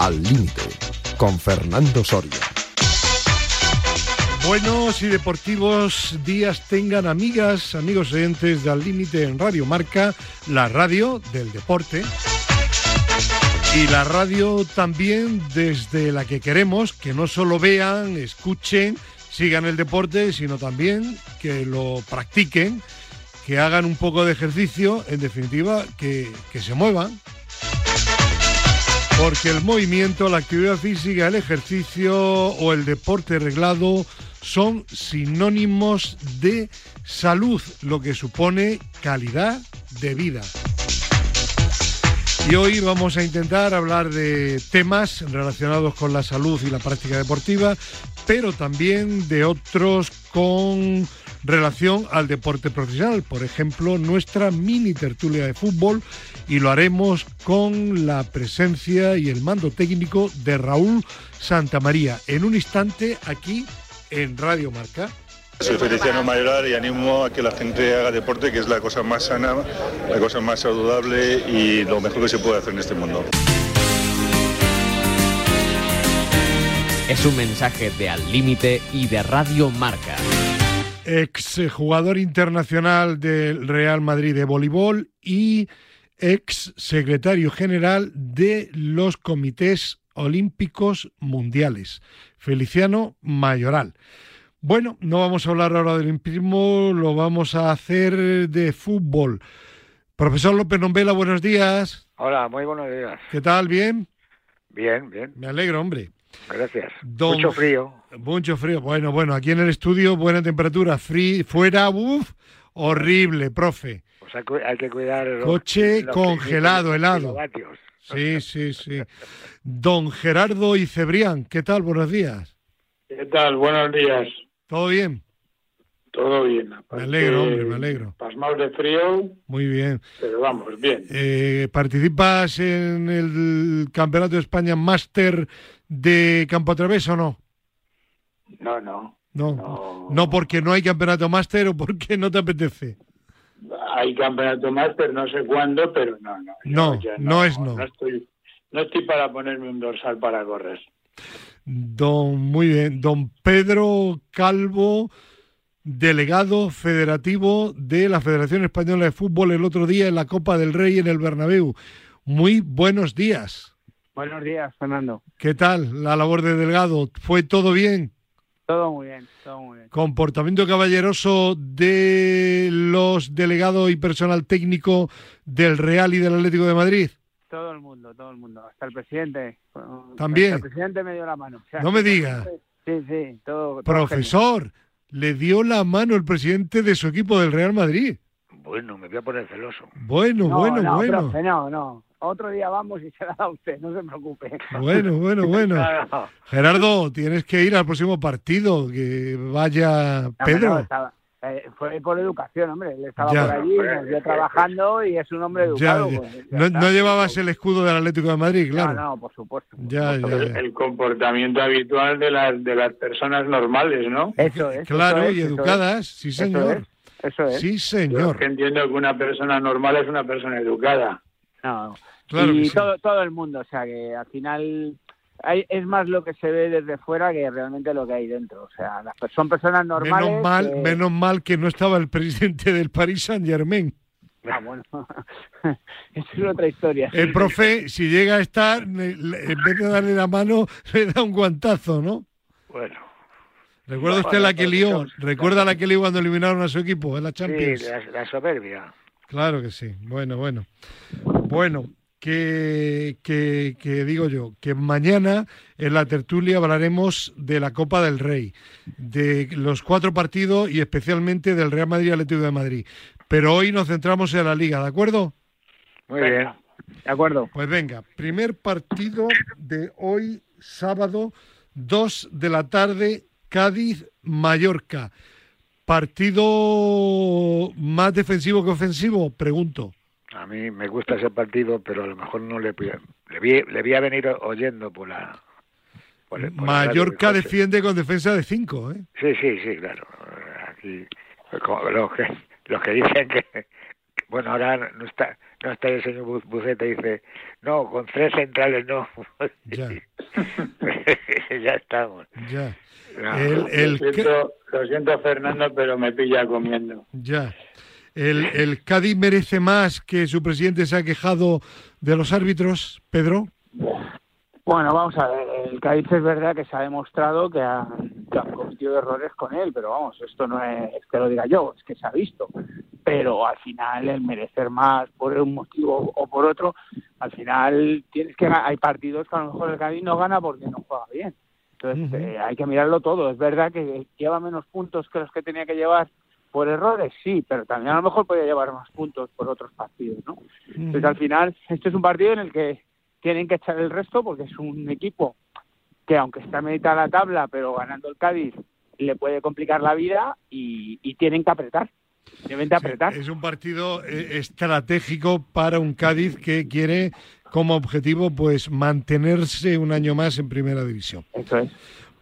Al límite, con Fernando Soria. Buenos y deportivos días tengan amigas, amigos oyentes de Al Límite en Radio Marca, la radio del deporte y la radio también desde la que queremos que no solo vean, escuchen, sigan el deporte, sino también que lo practiquen, que hagan un poco de ejercicio, en definitiva, que se muevan. Porque el movimiento, la actividad física, el ejercicio o el deporte reglado son sinónimos de salud, lo que supone calidad de vida. Y hoy vamos a intentar hablar de temas relacionados con la salud y la práctica deportiva, pero también de otros con relación al deporte profesional, por ejemplo, nuestra mini tertulia de fútbol, y lo haremos con la presencia y el mando técnico de Raúl Santamaría, en un instante aquí en Radio Marca. Soy Feliciano Mayoral y animo a que la gente haga deporte, que es la cosa más sana, la cosa más saludable y lo mejor que se puede hacer en este mundo. Es un mensaje de Al Límite y de Radio Marca. Exjugador internacional del Real Madrid de voleibol y ex secretario general de los Comités Olímpicos Mundiales, Feliciano Mayoral. Bueno, no vamos a hablar ahora de olimpismo, lo vamos a hacer de fútbol. Profesor López Nombela, buenos días. Hola, muy buenos días. ¿Qué tal? ¿Bien? Bien, bien. Me alegro, hombre. Gracias. Mucho frío. Mucho frío. Bueno, aquí en el estudio buena temperatura, frío, fuera, uff, horrible, profe. Pues hay que cuidar los coche los congelado, helado. Sí. Don Gerardo Cebrián, ¿qué tal? Buenos días. ¿Qué tal? Buenos días. ¿Todo bien? Todo bien. Me alegro, hombre, me alegro. Pasmados de frío. Muy bien. Pero vamos, bien. ¿Participas en el Campeonato de España Máster de campo a través o no? No. No porque no hay Campeonato Máster o porque no te apetece. Hay Campeonato Máster, no sé cuándo, pero no. No estoy para ponerme un dorsal para correr. Muy bien. Don Pedro Calvo, delegado federativo de la Federación Española de Fútbol, el otro día en la Copa del Rey en el Bernabéu. Muy buenos días. Buenos días, Fernando. ¿Qué tal la labor de Delgado? ¿Fue todo bien? Todo muy bien. Comportamiento caballeroso de los delegados y personal técnico del Real y del Atlético de Madrid. Todo el mundo, hasta el presidente. También. Hasta el presidente me dio la mano. O sea, no me digas. Sí, todo. Profesor, todo le dio la mano el presidente de su equipo del Real Madrid. Bueno, me voy a poner celoso. Bueno. Profe, no. Otro día vamos y se la da usted, no se preocupe. Bueno. No. Gerardo, tienes que ir al próximo partido, que vaya Pedro. Fue por educación, hombre. Él estaba por allí, yo trabajando, y es un hombre educado. Pues, no llevabas el escudo del Atlético de Madrid, claro. No, por supuesto. Ya. El comportamiento habitual de las personas normales, ¿no? Eso es. Claro, eso es, y educadas, eso es. Sí, señor. Eso es. Sí, señor. Yo que entiendo que una persona normal es una persona educada. No, claro, y todo el mundo, o sea que al final es más lo que se ve desde fuera que realmente lo que hay dentro, o sea, son personas normales. Menos mal que no estaba el presidente del Paris Saint-Germain. Ah, bueno, es otra historia. El profe, si llega a estar, en vez de darle la mano, le da un guantazo, ¿no? Bueno. ¿Recuerda usted la que lió? ¿Recuerda la que lió cuando eliminaron a su equipo en la Champions? Sí, la soberbia. Claro que sí. Bueno. Bueno, que digo yo, que mañana en la tertulia hablaremos de la Copa del Rey, de los 4 partidos y especialmente del Real Madrid y Atlético de Madrid. Pero hoy nos centramos en la Liga, ¿de acuerdo? Muy bien, de acuerdo. Pues venga, primer partido de hoy, sábado, 2:00 p.m, Cádiz-Mallorca. ¿Partido más defensivo que ofensivo? Pregunto. A mí me gusta ese partido, pero a lo mejor no le voy a venir oyendo por la... Por Mallorca defiende con defensa de 5, ¿eh? Sí, claro. Aquí, los que dicen que... Bueno, ahora no está no está el señor Buceta, dice, no, con tres centrales no. Ya, ya estamos. Ya. No. Lo siento, Fernando, pero me pilla comiendo. Ya. ¿El Cádiz merece más que su presidente se ha quejado de los árbitros, Pedro? Bueno, vamos a ver, el Cádiz es verdad que se ha demostrado que han cometido errores con él, pero vamos, esto no es que lo diga yo, es que se ha visto. Pero al final el merecer más por un motivo o por otro, al final hay partidos que a lo mejor el Cádiz no gana porque no juega bien. Entonces hay que mirarlo todo. Es verdad que lleva menos puntos que los que tenía que llevar por errores, sí, pero también a lo mejor podía llevar más puntos por otros partidos, ¿no? Entonces al final este es un partido en el que tienen que echar el resto, porque es un equipo que, aunque está a mitad de la tabla, pero ganando el Cádiz, le puede complicar la vida y tienen que apretar. Deben de apretar. Sí, es un partido estratégico para un Cádiz que quiere, como objetivo, pues mantenerse un año más en primera división. Eso es.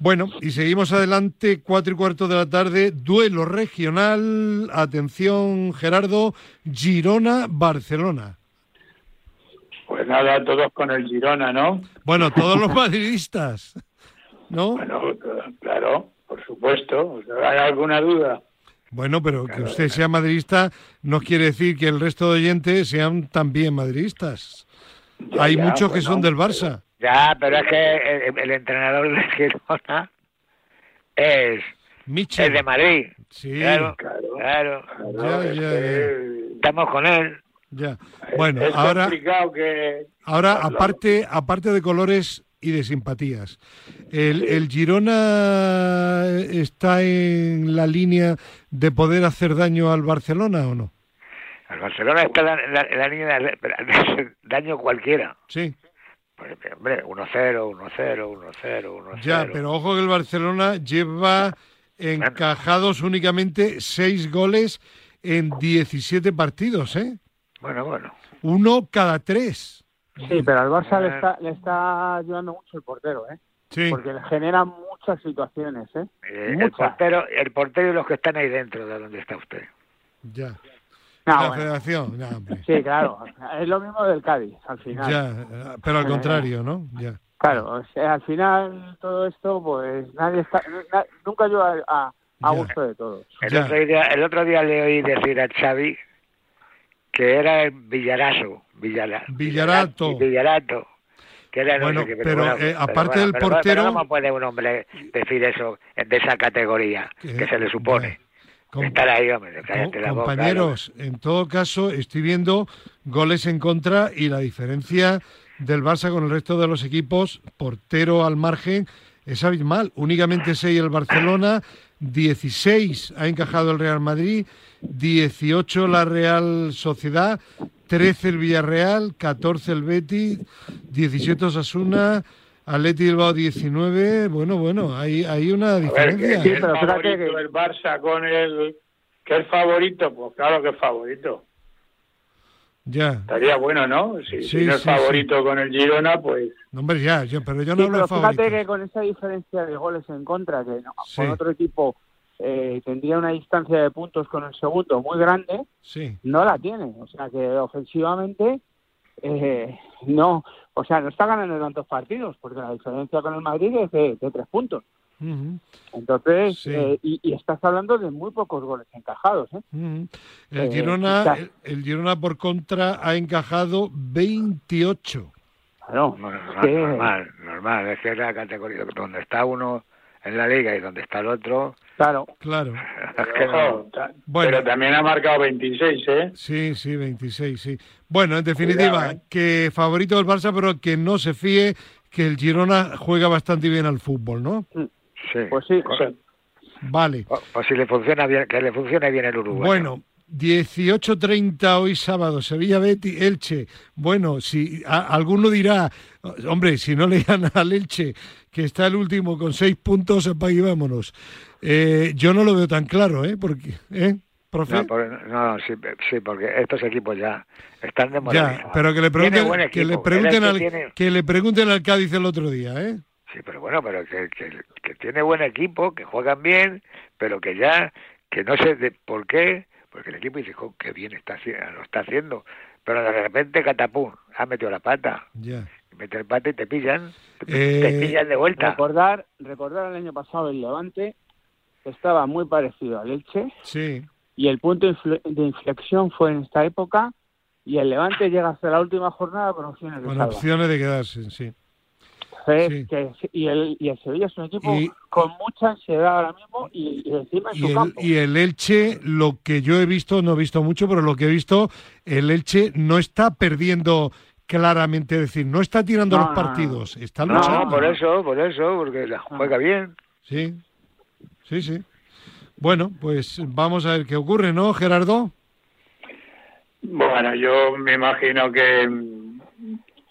Bueno, y seguimos adelante, 4:15 de la tarde, duelo regional, atención Gerardo, Girona-Barcelona. Pues nada, todos con el Girona, ¿no? Bueno, todos los madridistas, ¿no? Bueno, claro, por supuesto. ¿Hay alguna duda? Bueno, pero claro, que usted sea madridista no quiere decir que el resto de oyentes sean también madridistas. Ya, hay muchos que son del Barça. Pero es que el entrenador de Girona es Michel. Es de Madrid. Sí, claro. Ya. Estamos con él. Ya. Bueno, ahora aparte de colores y de simpatías, el Girona está en la línea de poder hacer daño al Barcelona, ¿o no? Al Barcelona está la línea de daño cualquiera. Sí. Hombre, 1-0, 1-0, 1-0, 1-0. Ya, pero ojo que el Barcelona lleva encajados únicamente 6 goles en 17 partidos, ¿eh? Bueno. 1 cada 3. Sí, pero al Barça le está ayudando mucho el portero, ¿eh? Sí. Porque le genera muchas situaciones, ¿eh? Muchas. El portero y los que están ahí dentro de donde está usted. Ya. Federación. No, hombre. Sí, claro. Es lo mismo del Cádiz, al final. Ya, pero al contrario, ¿no? Ya. Claro, o sea, al final todo esto, pues nunca ayuda a gusto de todos. El otro día le oí decir a Xavi que era el Villarato, que era aparte del portero. ¿Cómo puede un hombre decir eso de esa categoría que se le supone? Estar ahí, hombre, cállate la boca. Compañeros, en todo caso estoy viendo goles en contra y la diferencia del Barça con el resto de los equipos, portero al margen, es abismal. Únicamente 6 el Barcelona, 16 ha encajado el Real Madrid, 18 la Real Sociedad, 13 el Villarreal, 14 el Betis, 17 Osasuna, Atleti Bilbao 19. Bueno, hay una diferencia. Sí, pero ¿favorito el Barça con el que es favorito? Pues claro que es favorito. Ya. Estaría bueno, ¿no? Si no es favorito con el Girona, pues... No, hombre, pero yo no hablo de favorito. Fíjate que con esa diferencia de goles en contra, que con otro equipo tendría una distancia de puntos con el segundo muy grande, no la tiene. O sea, que ofensivamente no está ganando tantos partidos, porque la diferencia con el Madrid es de 3 puntos. Entonces, y estás hablando de muy pocos goles encajados, ¿eh? El Girona por contra ha encajado 28. Claro, normal, es que es la categoría donde está uno en la liga y donde está el otro. Claro. Pero también ha marcado 26, ¿eh? Sí, 26, sí. Bueno, en definitiva, cuidado, ¿eh? Que favorito del Barça, pero que no se fíe, que el Girona juega bastante bien al fútbol, ¿no? Sí. Pues sí. Vale. O si le funciona bien, que le funcione bien el Uruguay. Bueno, 18:30 hoy sábado, Sevilla-Betis, Elche. Bueno, si alguno dirá, hombre, si no le gana al Elche, que está el último con 6 puntos, apague y vámonos. Yo no lo veo tan claro, ¿eh? Porque, ¿eh? ¿Profe? No, porque estos equipos ya están demorando. Ya, pero que le pregunten al Cádiz el otro día, ¿eh? Sí, pero bueno, pero que tiene buen equipo, que juegan bien, pero que no sé por qué, porque el equipo dice, qué bien lo está haciendo, Pero de repente, catapum, has metido la pata. Ya. Mete el pata y te pillan. Te pillan de vuelta. Recordar el año pasado el Levante, que estaba muy parecido al Elche. Sí. Y el punto de inflexión fue en esta época. Y el Levante llega hasta la última jornada con opciones de quedarse. Con opciones de quedarse, sí. Sí. Y el Sevilla es un equipo con mucha ansiedad ahora mismo y encima en su campo. Y el Elche, lo que yo he visto, no he visto mucho, pero lo que he visto, el Elche no está perdiendo claramente, es decir, no está tirando los partidos, está luchando. No, por eso, porque la juega bien. Sí, sí, sí. Bueno, pues vamos a ver qué ocurre, ¿no, Gerardo? Bueno, yo me imagino que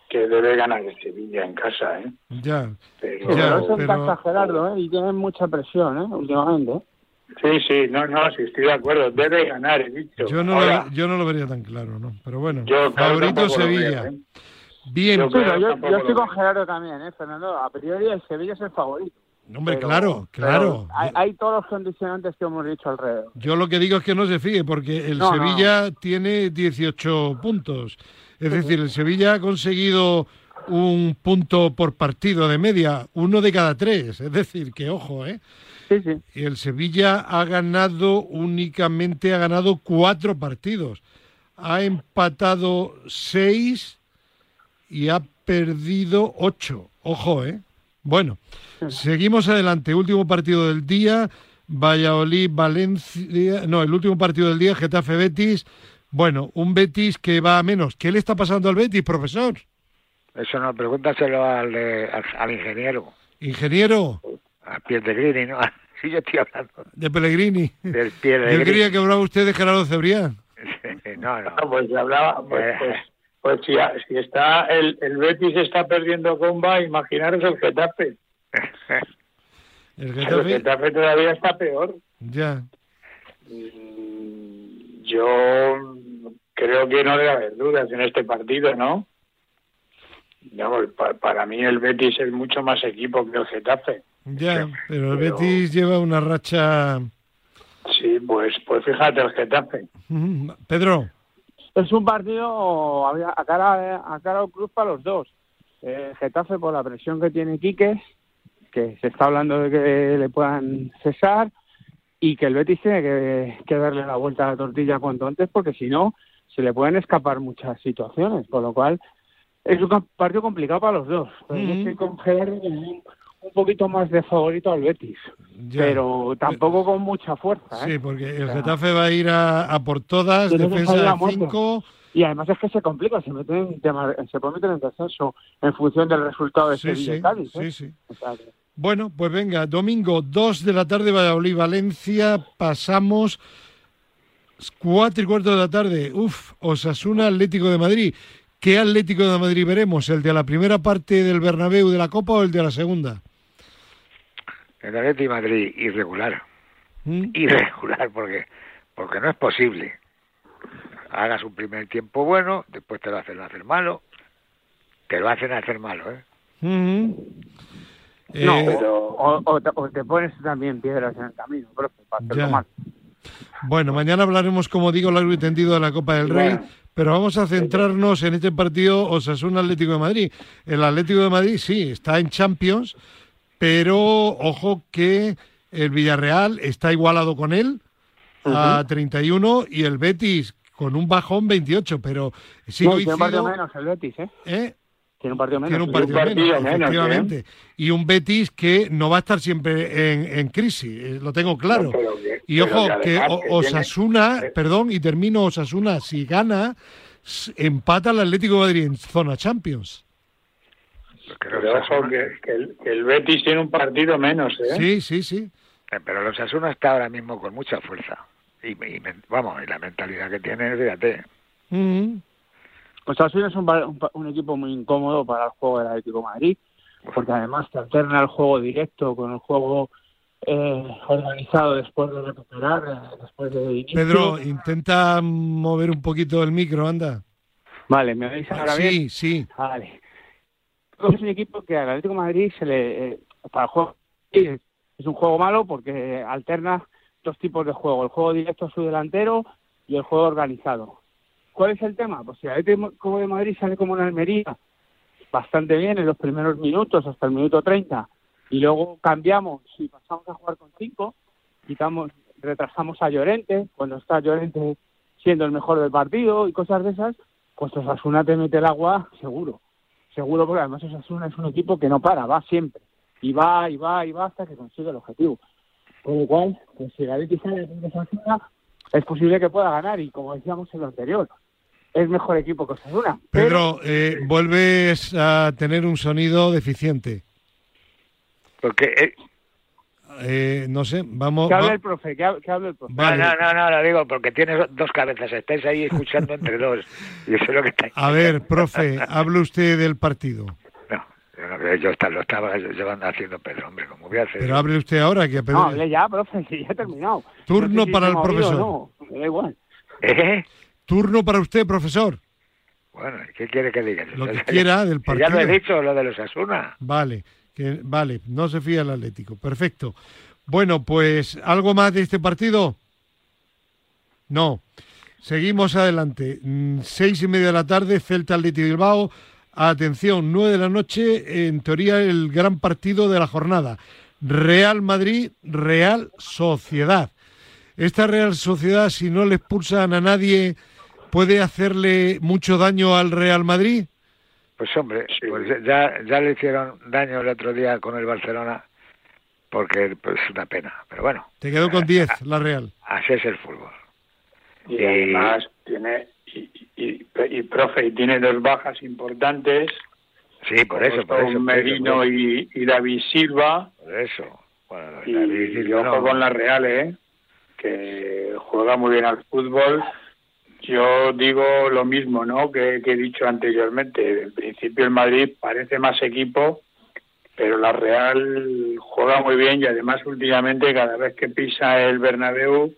debe ganar el Sevilla en casa, ¿eh? Ya, pero eso en casa, Gerardo, ¿eh? Y tienen mucha presión, ¿eh? Últimamente, ¿eh? Sí, no, sí, estoy de acuerdo. Debe ganar, he dicho. Yo no lo vería tan claro, ¿no? Pero bueno, yo, claro, favorito Sevilla. Veo, ¿eh? Bien. Yo estoy con Gerardo también, ¿eh, Fernando? A priori el Sevilla es el favorito. Hombre, pero, claro. Hay todos los condicionantes que hemos dicho alrededor. Yo lo que digo es que no se fíe, porque el Sevilla tiene 18 puntos. Es decir, el Sevilla ha conseguido un punto por partido de media, uno de cada tres. Es decir, que ojo, ¿eh? Sí. Y el Sevilla ha ganado 4 partidos. Ha empatado 6 y ha perdido 8. Ojo, ¿eh? Bueno, seguimos adelante. Último partido del día, Valladolid-Valencia. No, el último partido del día, Getafe-Betis. Bueno, un Betis que va a menos. ¿Qué le está pasando al Betis, profesor? Eso no, pregúntaselo al ingeniero. ¿Ingeniero? A Pellegrini, ¿no? Sí, yo estoy hablando. ¿De Pellegrini? Del Pellegrini. Yo creía que hablaba usted de Gerardo Cebrián. No. Pues hablaba... Pues si está el Betis está perdiendo comba, imaginaros el Getafe. El Getafe todavía está peor. Ya. Yo creo que no debe haber dudas en este partido, ¿no? Para mí el Betis es mucho más equipo que el Getafe. Ya, pero el Betis lleva una racha... Sí, pues fíjate, el Getafe. Pedro... Es un partido a cara o cruz para los dos. Getafe por la presión que tiene Quique, que se está hablando de que le puedan cesar, y que el Betis tiene que darle la vuelta a la tortilla cuanto antes, porque si no, se le pueden escapar muchas situaciones. Con lo cual, es un partido complicado para los dos. Yo estoy con Gerardo un poquito más de favorito al Betis, ya, pero tampoco con mucha fuerza, ¿eh? Sí, porque el Getafe va a ir a por todas, defensa de 5... Y además es que se complica, se puede meter en descenso en función del resultado de Sevilla y Cádiz, ¿eh? Sí. O sea, que... Bueno, pues venga, domingo 2 de la tarde, Valladolid-Valencia, pasamos 4:15 de la tarde, Osasuna, Atlético de Madrid. ¿Qué Atlético de Madrid veremos? ¿El de la primera parte del Bernabéu de la Copa o el de la segunda? El Atlético de Madrid, irregular. Irregular, porque no es posible. Hagas un primer tiempo bueno, después te lo hacen hacer malo. Te lo hacen hacer malo, ¿eh? No, pero... O te pones también piedras en el camino, profe, para hacerlo mal. Bueno, mañana hablaremos, como digo, largo y tendido de la Copa del Rey. Bueno. Pero vamos a centrarnos en este partido Osasuna-Atlético de Madrid. El Atlético de Madrid, sí, está en Champions, pero ojo que el Villarreal está igualado con él a 31 y el Betis con un bajón 28, pero sí tiene un partido menos el Betis, ¿eh? Tiene un partido menos, efectivamente. Y un Betis que no va a estar siempre en crisis, lo tengo claro. Y ojo, que Osasuna, Osasuna, si gana, empata al Atlético de Madrid en zona Champions. Pero ojo, que el Betis tiene un partido menos, ¿eh? Sí. Pero el Osasuna está ahora mismo con mucha fuerza. Y la mentalidad que tiene, fíjate. Osasuna es un equipo muy incómodo para el juego del Atlético de Madrid, porque además te alterna el juego directo con el juego... organizado después de recuperar, después de inicio. Pedro, intenta mover un poquito el micro, anda. Vale, ¿me oís ahora bien? Sí. Vale. Es un equipo que al Atlético de Madrid se le para el juego es un juego malo porque alterna dos tipos de juego, el juego directo a su delantero y el juego organizado. ¿Cuál es el tema? Pues si Atlético de Madrid sale como en Almería, bastante bien en los primeros minutos, hasta el minuto 30, y luego cambiamos y pasamos a jugar con 5, retrasamos a Llorente, cuando está Llorente siendo el mejor del partido y cosas de esas, pues Osasuna te mete el agua seguro. Seguro, porque además Osasuna es un equipo que no para, va siempre. Y va hasta que consigue el objetivo. Con lo cual, pues si la Betis sale de Osasuna, es posible que pueda ganar. Y como decíamos en lo anterior, es mejor equipo que Osasuna. Pedro, vuelves a tener un sonido deficiente. Porque... no sé, vamos... Que hable el profe. Vale. No, lo digo porque tienes dos cabezas, estáis ahí escuchando entre dos. Yo sé lo que estáis... A ver, profe, hable usted del partido. No, lo estaba llevando haciendo Pedro, hombre, ¿cómo voy a hacer? Pero hable usted ahora, que a Pedro... No, hable ya, profe, si ya he terminado. Turno no sé si para el profesor. Me da igual. Turno para usted, profesor. Bueno, ¿qué quiere que diga? Lo que quiera del partido. Ya lo he dicho, lo de los Osasuna. Vale. Vale, no se fía el Atlético, perfecto. Bueno, pues, ¿algo más de este partido? No, seguimos adelante. 6:30 de la tarde, Celta Atlético Bilbao. Atención, 9:00 p.m, en teoría el gran partido de la jornada. Real Madrid, Real Sociedad. Esta Real Sociedad, si no le expulsan a nadie, ¿puede hacerle mucho daño al Real Madrid? Pues hombre, sí. Pues ya le hicieron daño el otro día con el Barcelona, porque pues, es una pena, pero bueno. Te quedó con 10 la Real. Así es el fútbol. Y además tiene, profe, tiene dos bajas importantes. Sí, por eso. Merino y David Silva. Por eso. Bueno, y ojo con la Real, que juega muy bien al fútbol. Yo digo lo mismo, ¿no?, que he dicho anteriormente. En principio el Madrid parece más equipo, pero la Real juega muy bien y además últimamente cada vez que pisa el Bernabéu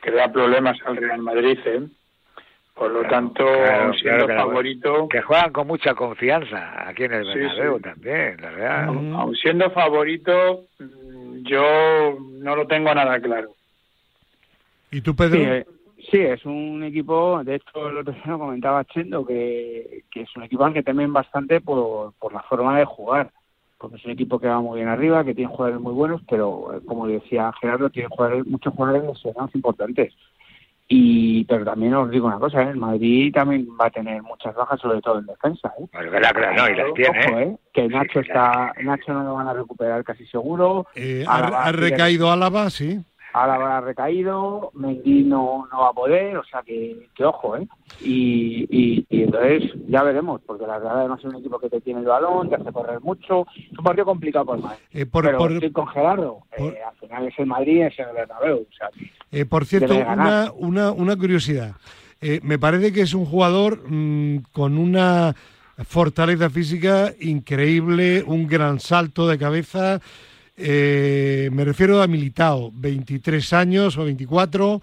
crea problemas al Real Madrid, Por lo tanto, siendo favorito... Que juegan con mucha confianza aquí en el Bernabéu también, la Real. Aun siendo favorito, yo no lo tengo nada claro. ¿Y tú, Pedro? Sí, es un equipo, de hecho el otro día lo comentaba Chendo, que es un equipo al que temen bastante por la forma de jugar, porque es un equipo que va muy bien arriba, que tiene jugadores muy buenos, pero como decía Gerardo, tiene muchos jugadores lesionados importantes. Pero también os digo una cosa, el Madrid también va a tener muchas bajas, sobre todo en defensa. Pues y las tiene. Ojo, que Nacho Nacho no lo van a recuperar casi seguro. ¿Ha recaído Alaba, sí? Alaba ha recaído, Mendy no va a poder, o sea que ojo, y entonces ya veremos, porque la verdad además es un equipo que te tiene el balón, te hace correr mucho, es un partido complicado por el Madrid, pero estoy con Gerardo, al final es el Madrid, es el Bernabéu, o sea, por cierto, una curiosidad, me parece que es un jugador con una fortaleza física increíble, un gran salto de cabeza. Me refiero a Militão, 23 años o 24,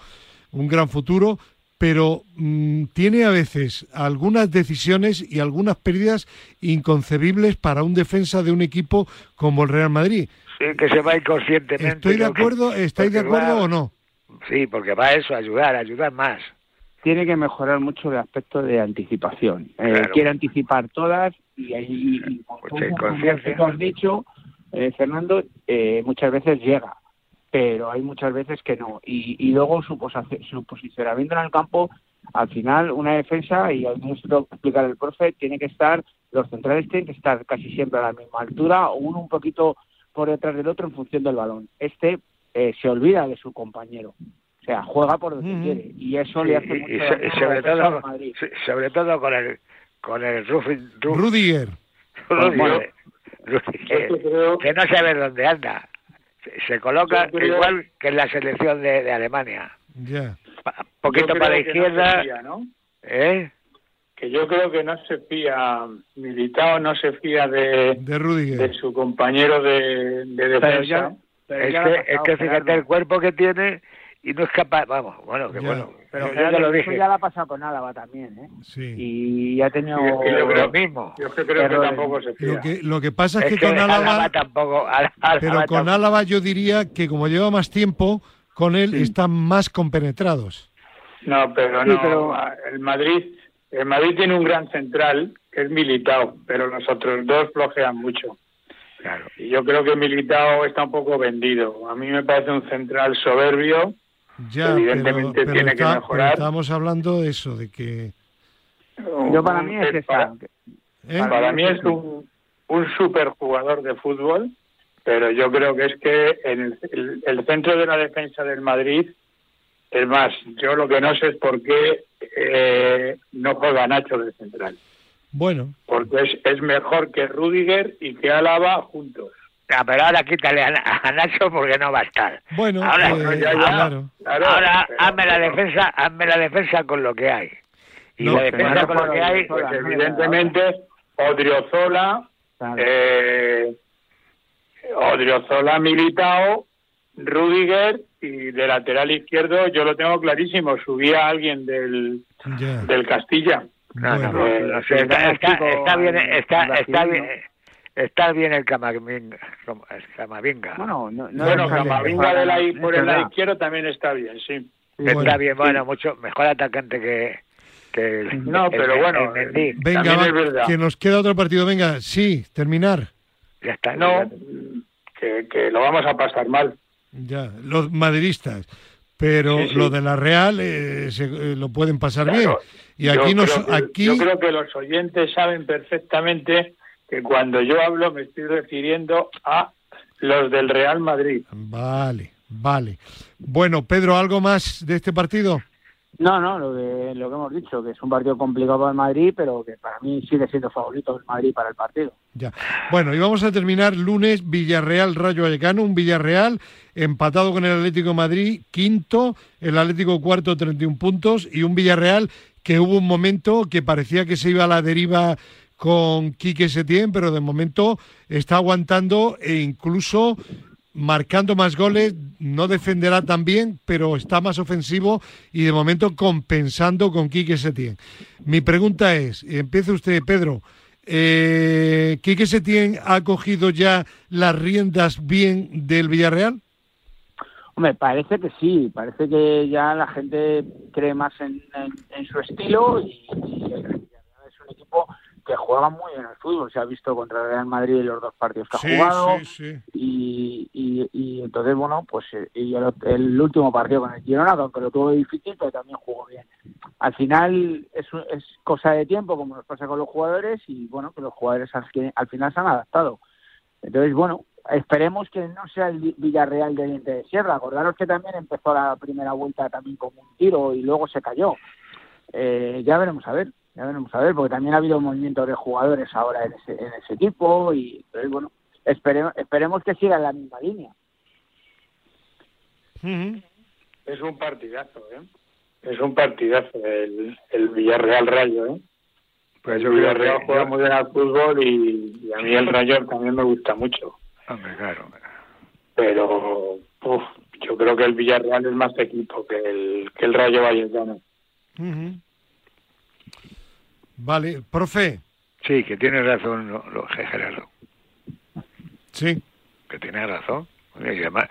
un gran futuro, pero tiene a veces algunas decisiones y algunas pérdidas inconcebibles para un defensa de un equipo como el Real Madrid. Sí, que se va inconscientemente. ¿Estoy de acuerdo? ¿Estáis de acuerdo o no? Sí, porque va eso, ayudar más. Tiene que mejorar mucho el aspecto de anticipación. Claro. Quiere anticipar todas y ahí, como has dicho... Fernando, muchas veces llega, pero hay muchas veces que no. Y luego su posicionamiento en el campo, al final una defensa, y al menos lo que explicar el profe, los centrales tienen que estar casi siempre a la misma altura, o uno un poquito por detrás del otro en función del balón. Se olvida de su compañero. O sea, juega por donde quiere. Y eso le hace mucho daño al Madrid. Sobre todo con el Rüdiger. Que no sabe dónde anda, se coloca igual que en la selección de Alemania, poquito para la izquierda, que yo creo que no se fía Militão, no se fía de su compañero de defensa, pero fíjate el cuerpo que tiene y no es capaz, pero ya lo dije. Eso ya la ha pasado con Alaba también, Sí. Y ha tenido... Yo creo lo mismo. Yo creo que tampoco se fía. Lo que pasa es que con Alaba... tampoco... Pero con Alaba yo diría que como lleva más tiempo, con él están más compenetrados. No, pero sí, no. Pero... El Madrid tiene un gran central, que es Militão, pero los otros dos flojean mucho. Claro. Y yo creo que Militão está un poco vendido. A mí me parece un central soberbio. Ya, evidentemente pero tiene que mejorar. Estamos hablando de eso, de que... Yo para mí es un superjugador de fútbol, pero yo creo que es que el centro de la defensa del Madrid, es más, yo lo que no sé es por qué no juega Nacho de central. Bueno. Porque es mejor que Rüdiger y que Alaba juntos. No, pero ahora quítale a Nacho porque no va a estar. Bueno, ahora, hazme la defensa con lo que hay. Y no, la defensa con lo que hay, pues evidentemente, Odriozola, Militão, Rüdiger, y de lateral izquierdo yo lo tengo clarísimo, subía a alguien del Castilla. Está bien el Camavinga. Camavinga por el lado izquierdo también está bien, sí. Bueno, está bien, bueno, mucho mejor atacante que el, no, pero el, bueno, el venga, va, que nos queda otro partido, venga, sí, terminar. Ya está. No, que lo vamos a pasar mal. Ya, los madridistas, pero sí. Lo de la Real lo pueden pasar claro, bien. Y aquí yo creo que los oyentes saben perfectamente que cuando yo hablo me estoy refiriendo a los del Real Madrid. Vale. Bueno, Pedro, ¿algo más de este partido? No, lo que hemos dicho, que es un partido complicado para el Madrid, pero que para mí sigue siendo favorito el Madrid para el partido. Ya. Bueno, y vamos a terminar lunes, Villarreal-Rayo Vallecano, un Villarreal empatado con el Atlético de Madrid, quinto, el Atlético cuarto, 31 puntos, y un Villarreal que hubo un momento que parecía que se iba a la deriva con Quique Setién, pero de momento está aguantando e incluso... marcando más goles, no defenderá tan bien, pero está más ofensivo y de momento compensando con Quique Setién. Mi pregunta es, empieza usted, Pedro, ¿Quique Setién ha cogido ya las riendas bien del Villarreal? Hombre, parece que sí, parece que ya la gente cree más en su estilo y el Villarreal es un equipo... que juega muy bien el fútbol, se ha visto contra el Real Madrid en los dos partidos que ha jugado, sí. Y entonces, bueno, pues y el último partido con el Girona, aunque lo tuvo difícil, pero también jugó bien. Al final es cosa de tiempo, como nos pasa con los jugadores, y bueno, que los jugadores al final se han adaptado. Entonces, bueno, esperemos que no sea el Villarreal de diente de sierra. Acordaros que también empezó la primera vuelta también con un tiro y luego se cayó. Ya veremos a ver, porque también ha habido movimientos de jugadores ahora en ese equipo y pues, bueno, esperemos que siga en la misma línea. Es un partidazo, es un partidazo el Villarreal Rayo, pues el Villarreal juega muy bien al fútbol y a mí el Rayo también me gusta mucho. Hombre, claro. Pero yo creo que el Villarreal es más equipo que el Rayo Vallecano. Vale, profe. Sí, que tiene razón Gerardo. Sí. Que tiene razón. Y además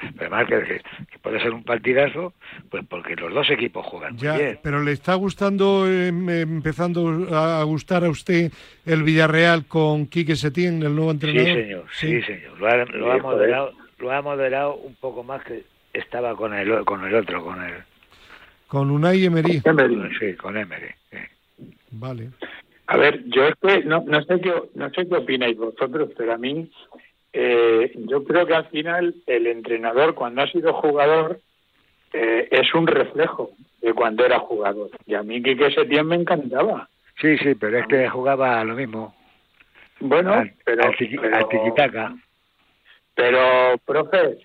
que puede ser un partidazo, pues porque los dos equipos juegan ya, muy bien. Pero ¿le está gustando, empezando a gustar a usted el Villarreal con Quique Setién, el nuevo entrenador? Sí, señor. Lo ha moderado un poco más que estaba con Unai Emery. Sí, con Emery. Vale. A ver, yo no sé qué opináis vosotros, pero a mí yo creo que al final el entrenador cuando ha sido jugador es un reflejo de cuando era jugador. Y a mí Quique Setién me encantaba. Sí, pero es que jugaba lo mismo. Bueno, al tiquitaca. Pero, profe,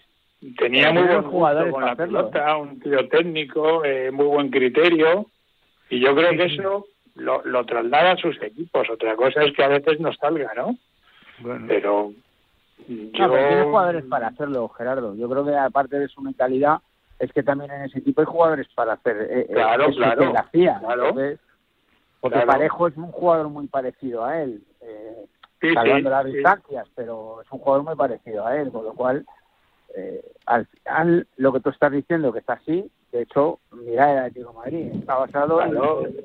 tenía muy buen jugador con la pelota, un tío técnico, muy buen criterio, y yo creo que eso lo traslada a sus equipos. Otra cosa es que a veces no salga, ¿no? Bueno. Pero pero tiene jugadores para hacerlo, Gerardo. Yo creo que aparte de su mentalidad es que también en ese equipo hay jugadores para hacer porque Parejo es un jugador muy parecido a él, salvando las distancias, pero es un jugador muy parecido a él, con lo cual Al final, lo que tú estás diciendo que está así, de hecho, mira el Atlético de Madrid, está basado en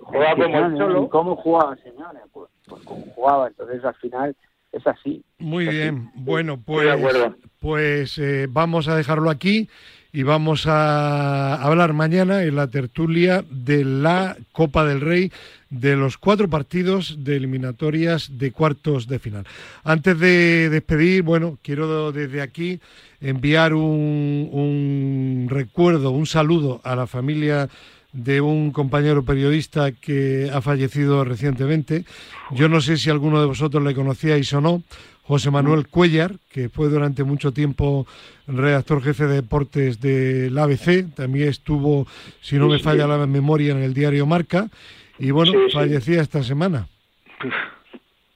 juega como el Cholo. En cómo jugaba, señores, pues cómo jugaba, entonces al final es así. Muy bien, bueno, pues vamos a dejarlo aquí y vamos a hablar mañana en la tertulia de la Copa del Rey de los 4 partidos de eliminatorias de cuartos de final. Antes de despedir, bueno, quiero desde aquí enviar un recuerdo, un saludo a la familia de un compañero periodista que ha fallecido recientemente. Yo no sé si alguno de vosotros le conocíais o no, José Manuel Cuellar, que fue durante mucho tiempo redactor jefe de deportes del ABC, también estuvo, si no me falla la memoria, en el diario Marca, y bueno, fallecía esta semana.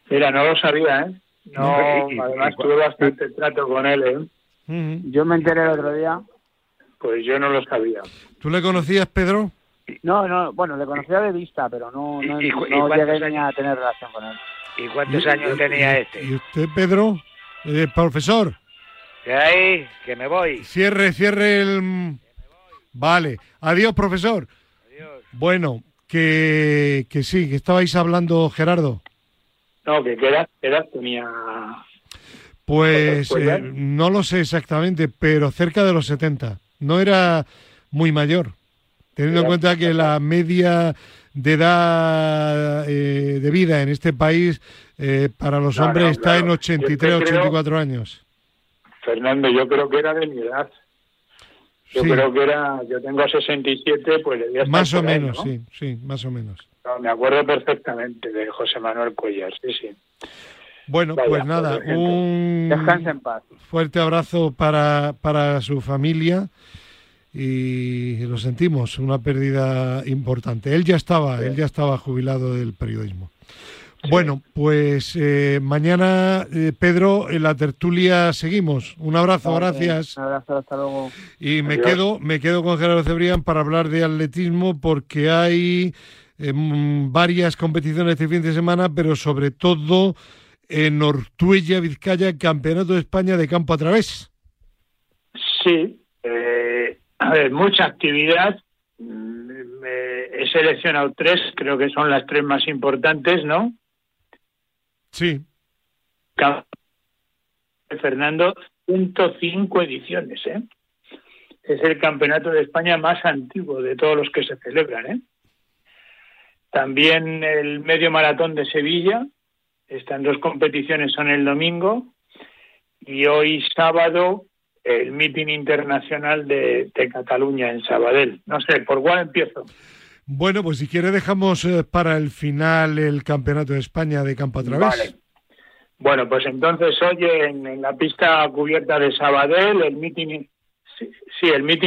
Mira, no lo sabía, ¿eh? No, además tuve bastante trato con él, ¿eh? Yo me enteré el otro día. Pues yo no lo sabía. ¿Tú le conocías, Pedro? No, bueno, le conocía de vista, pero no llegué a tener relación con él. ¿Y cuántos años tenía este? ¿Y usted, Pedro? ¿Profesor? ¿Qué hay? Que me voy. Cierre el... Vale. Adiós, profesor. Adiós. Bueno, que sí, que estabais hablando, Gerardo. No, que qué edad tenía... Pues no lo sé exactamente, pero cerca de los 70. No era muy mayor, teniendo en cuenta que la media de edad de vida en este país para los hombres está en 83, 84 años. Fernando, yo creo que era de mi edad. Yo creo que era... Yo tengo 67, pues le di hasta... Más o menos, ahí, ¿no? sí, más o menos. No, me acuerdo perfectamente de José Manuel Cuellar, sí. Bueno, vaya, pues nada, un fuerte abrazo para su familia y lo sentimos, una pérdida importante. Él ya estaba jubilado del periodismo. Sí. Bueno, pues mañana, Pedro, en la tertulia seguimos. Un abrazo, gracias. Un abrazo, hasta luego. Y me quedo con Gerardo Cebrián para hablar de atletismo porque hay varias competiciones este fin de semana, pero sobre todo... en Ortuella, Vizcaya, Campeonato de España de campo a través. Sí, a ver, mucha actividad. He seleccionado 3, creo que son las 3 más importantes, ¿no? Sí. Fernando, 105 ediciones, ¿eh? Es el campeonato de España más antiguo de todos los que se celebran, ¿eh? También el medio maratón de Sevilla. Estas 2 competiciones son el domingo y hoy sábado el mitin internacional de Cataluña en Sabadell. No sé, ¿por cuál empiezo? Bueno, pues si quiere dejamos para el final el Campeonato de España de campo a través. Vale. Bueno, pues entonces hoy en la pista cubierta de Sabadell, el mitin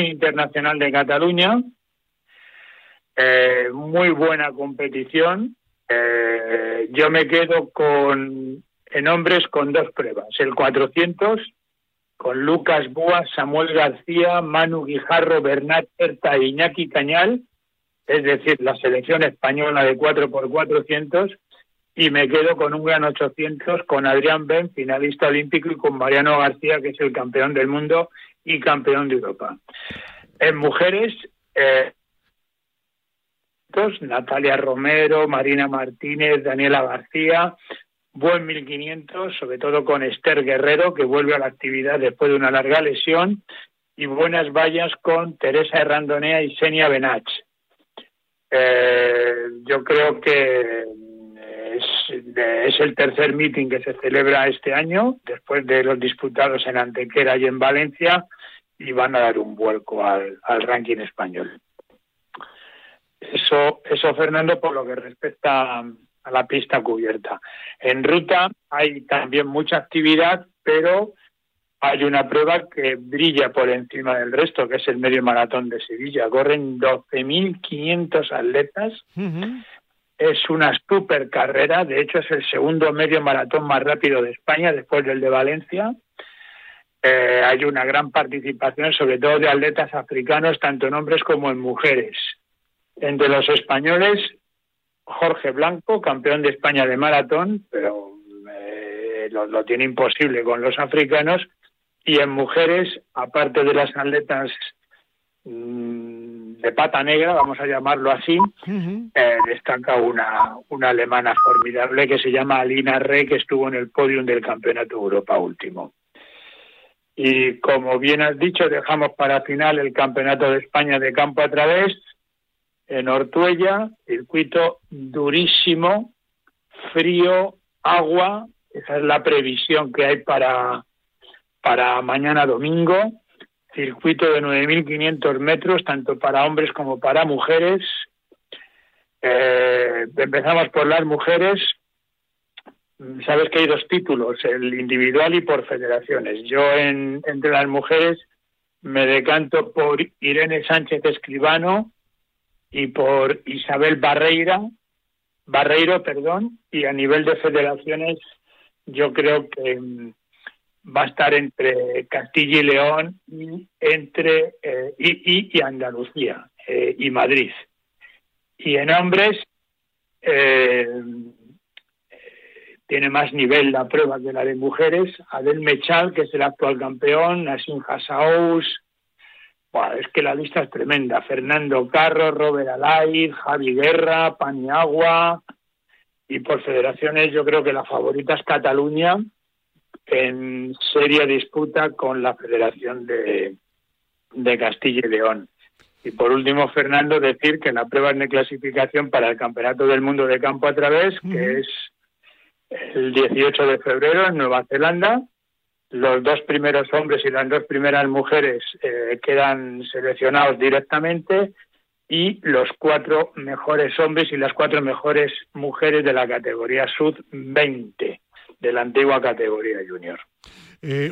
internacional de Cataluña. Muy buena competición. Yo me quedo en hombres con 2 pruebas. El 400 con Lucas Búa, Samuel García, Manu Guijarro, Bernat Herta e Iñaki Cañal, es decir, la selección española de 4x400, y me quedo con un gran 800 con Adrián Ben, finalista olímpico, y con Mariano García, que es el campeón del mundo y campeón de Europa. En mujeres... Natalia Romero, Marina Martínez, Daniela García, buen 1500, sobre todo con Esther Guerrero, que vuelve a la actividad después de una larga lesión, y buenas vallas con Teresa Herrandonea y Xenia Benach. Yo creo que es el tercer meeting que se celebra este año, después de los disputados en Antequera y en Valencia, y van a dar un vuelco al ranking español. Eso, Fernando, por lo que respecta a la pista cubierta. En ruta hay también mucha actividad, pero hay una prueba que brilla por encima del resto, que es el medio maratón de Sevilla. Corren 12.500 atletas. Uh-huh. Es una super carrera. De hecho, es el segundo medio maratón más rápido de España, después del de Valencia. Hay una gran participación, sobre todo de atletas africanos, tanto en hombres como en mujeres. Entre los españoles, Jorge Blanco, campeón de España de maratón, pero lo tiene imposible con los africanos, Y en mujeres, aparte de las atletas de pata negra, vamos a llamarlo así, destaca una alemana formidable que se llama Alina Reh, que estuvo en el podium del Campeonato Europa último. Y como bien has dicho, dejamos para final el Campeonato de España de campo a través en Ortuella, circuito durísimo, frío, agua. Esa es la previsión que hay para mañana domingo. Circuito de 9.500 metros, tanto para hombres como para mujeres. Empezamos por las mujeres. Sabes que hay dos títulos, el individual y por federaciones. Yo entre las mujeres me decanto por Irene Sánchez Escribano y por Isabel Barreiro, y a nivel de federaciones yo creo que va a estar entre Castilla y León, entre y Andalucía y Madrid. Y en hombres tiene más nivel la prueba que la de mujeres. Adel Mechal, que es el actual campeón, Nassim Hasaous. Es que la lista es tremenda. Fernando Carro, Robert Alay, Javi Guerra, Paniagua. Y por federaciones yo creo que la favorita es Cataluña, en seria disputa con la Federación de Castilla y León. Y por último, Fernando, decir que la prueba es de clasificación para el Campeonato del Mundo de Campo a Través, que es el 18 de febrero en Nueva Zelanda. Los dos primeros hombres y las dos primeras mujeres quedan seleccionados directamente, y los cuatro mejores hombres y las cuatro mejores mujeres de la categoría sub-20, de la antigua categoría junior.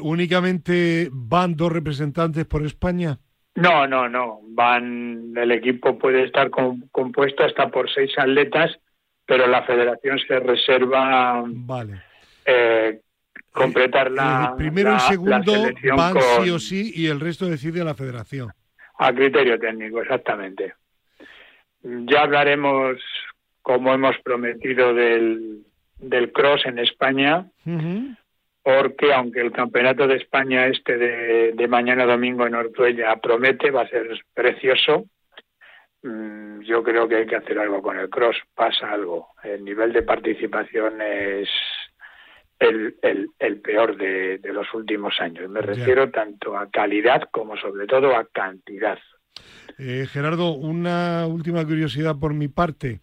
¿Únicamente van dos representantes por España? No. El equipo puede estar compuesto hasta por 6 atletas, pero la federación se reserva completar la primero y segundo van sí o sí, y el resto decide la federación. A criterio técnico, exactamente. Ya hablaremos, como hemos prometido, del cross en España, porque aunque el Campeonato de España de mañana domingo en Ortuella promete, va a ser precioso, yo creo que hay que hacer algo con el cross. Pasa algo. El nivel de participación es el peor de los últimos años. Me refiero tanto a calidad como sobre todo a cantidad. Gerardo, una última curiosidad por mi parte.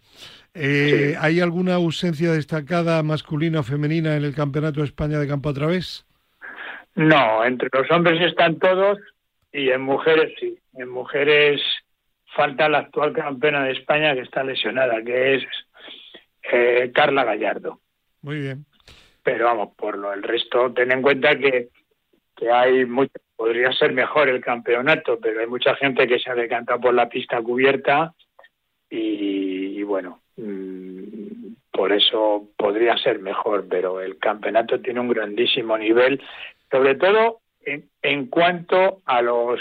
Sí. ¿Hay alguna ausencia destacada masculina o femenina en el Campeonato de España de campo a través? No, entre los hombres están todos, y en mujeres sí. En mujeres falta la actual campeona de España, que está lesionada, que es Carla Gallardo. Muy bien. Pero vamos, por el resto, ten en cuenta que hay mucho, podría ser mejor el campeonato, pero hay mucha gente que se ha decantado por la pista cubierta y bueno, por eso podría ser mejor, pero el campeonato tiene un grandísimo nivel, sobre todo en cuanto a los